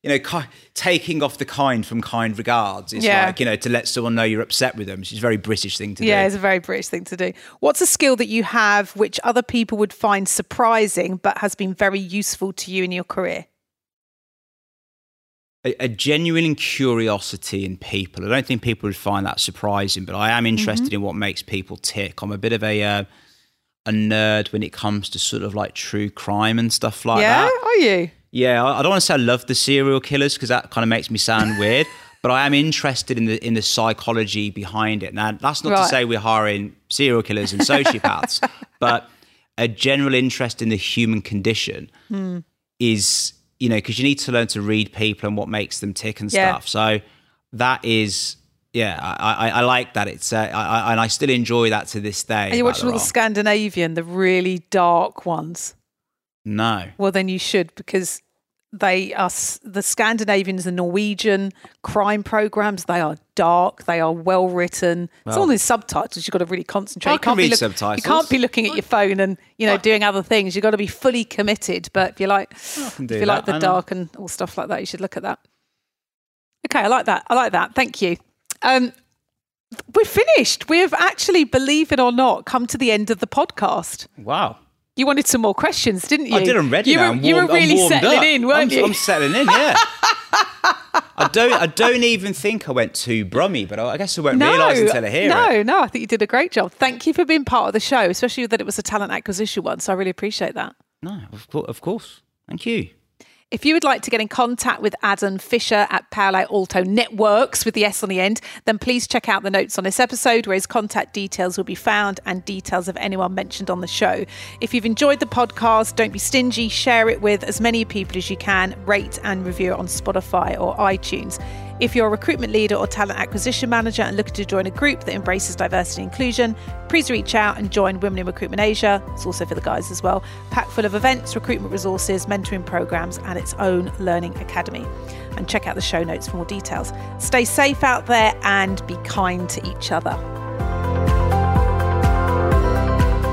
You know, ki- taking off the kind from kind regards. It's yeah. like, you know, to let someone know you're upset with them, which is a very British thing to do. Yeah, it's a very British thing to do. What's a skill that you have which other people would find surprising but has been very useful to you in your career? A, a genuine curiosity in people. I don't think people would find that surprising, but I am interested mm-hmm. in what makes people tick. I'm a bit of a... Uh, a nerd when it comes to sort of like true crime and stuff like yeah? that. Yeah, are you? Yeah, I don't want to say I love the serial killers because that kind of makes me sound weird, but I am interested in the in the psychology behind it. Now, that's not right. to say we're hiring serial killers and sociopaths, but a general interest in the human condition hmm. is, you know, because you need to learn to read people and what makes them tick and yeah. stuff. So that is... Yeah, I, I, I like that. It's uh, I, I, and I still enjoy that to this day. Are you watching all the Scandinavian, the really dark ones? No. Well, then you should, because they are the Scandinavians, the Norwegian crime programs. They are dark. They are well written. Well, it's all these subtitles. You've got to really concentrate. I you can't can read be look, subtitles. You can't be looking at your phone and you know I, doing other things. You've got to be fully committed. But if you like, if you that. like the dark and all stuff like that, you should look at that. Okay, I like that. I like that. Thank you. Um, we're finished. We have actually, believe it or not, come to the end of the podcast. Wow. You wanted some more questions, didn't you? I did. I'm ready now. You were really settling in, weren't you? I'm settling in, yeah. I don't I don't even think I went too brummy, but I guess I won't no, realise until I hear no, it. No, no, I think you did a great job. Thank you for being part of the show, especially that it was a talent acquisition one, so I really appreciate that. No, of, co- of course. Thank you. If you would like to get in contact with Adam Fisher at Palo Alto Networks with the S on the end, then please check out the notes on this episode where his contact details will be found and details of anyone mentioned on the show. If you've enjoyed the podcast, don't be stingy, share it with as many people as you can, rate and review it on Spotify or iTunes. If you're a recruitment leader or talent acquisition manager and looking to join a group that embraces diversity and inclusion, please reach out and join Women in Recruitment Asia. It's also for the guys as well. Packed full of events, recruitment resources, mentoring programs, and its own learning academy. And check out the show notes for more details. Stay safe out there and be kind to each other.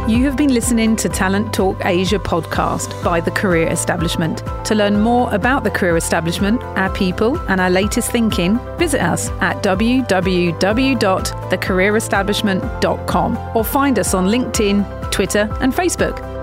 You have been listening to Talent Talk Asia podcast by The Career Establishment. To learn more about The Career Establishment, our people and our latest thinking, visit us at w w w dot the career establishment dot com or find us on LinkedIn, Twitter and Facebook.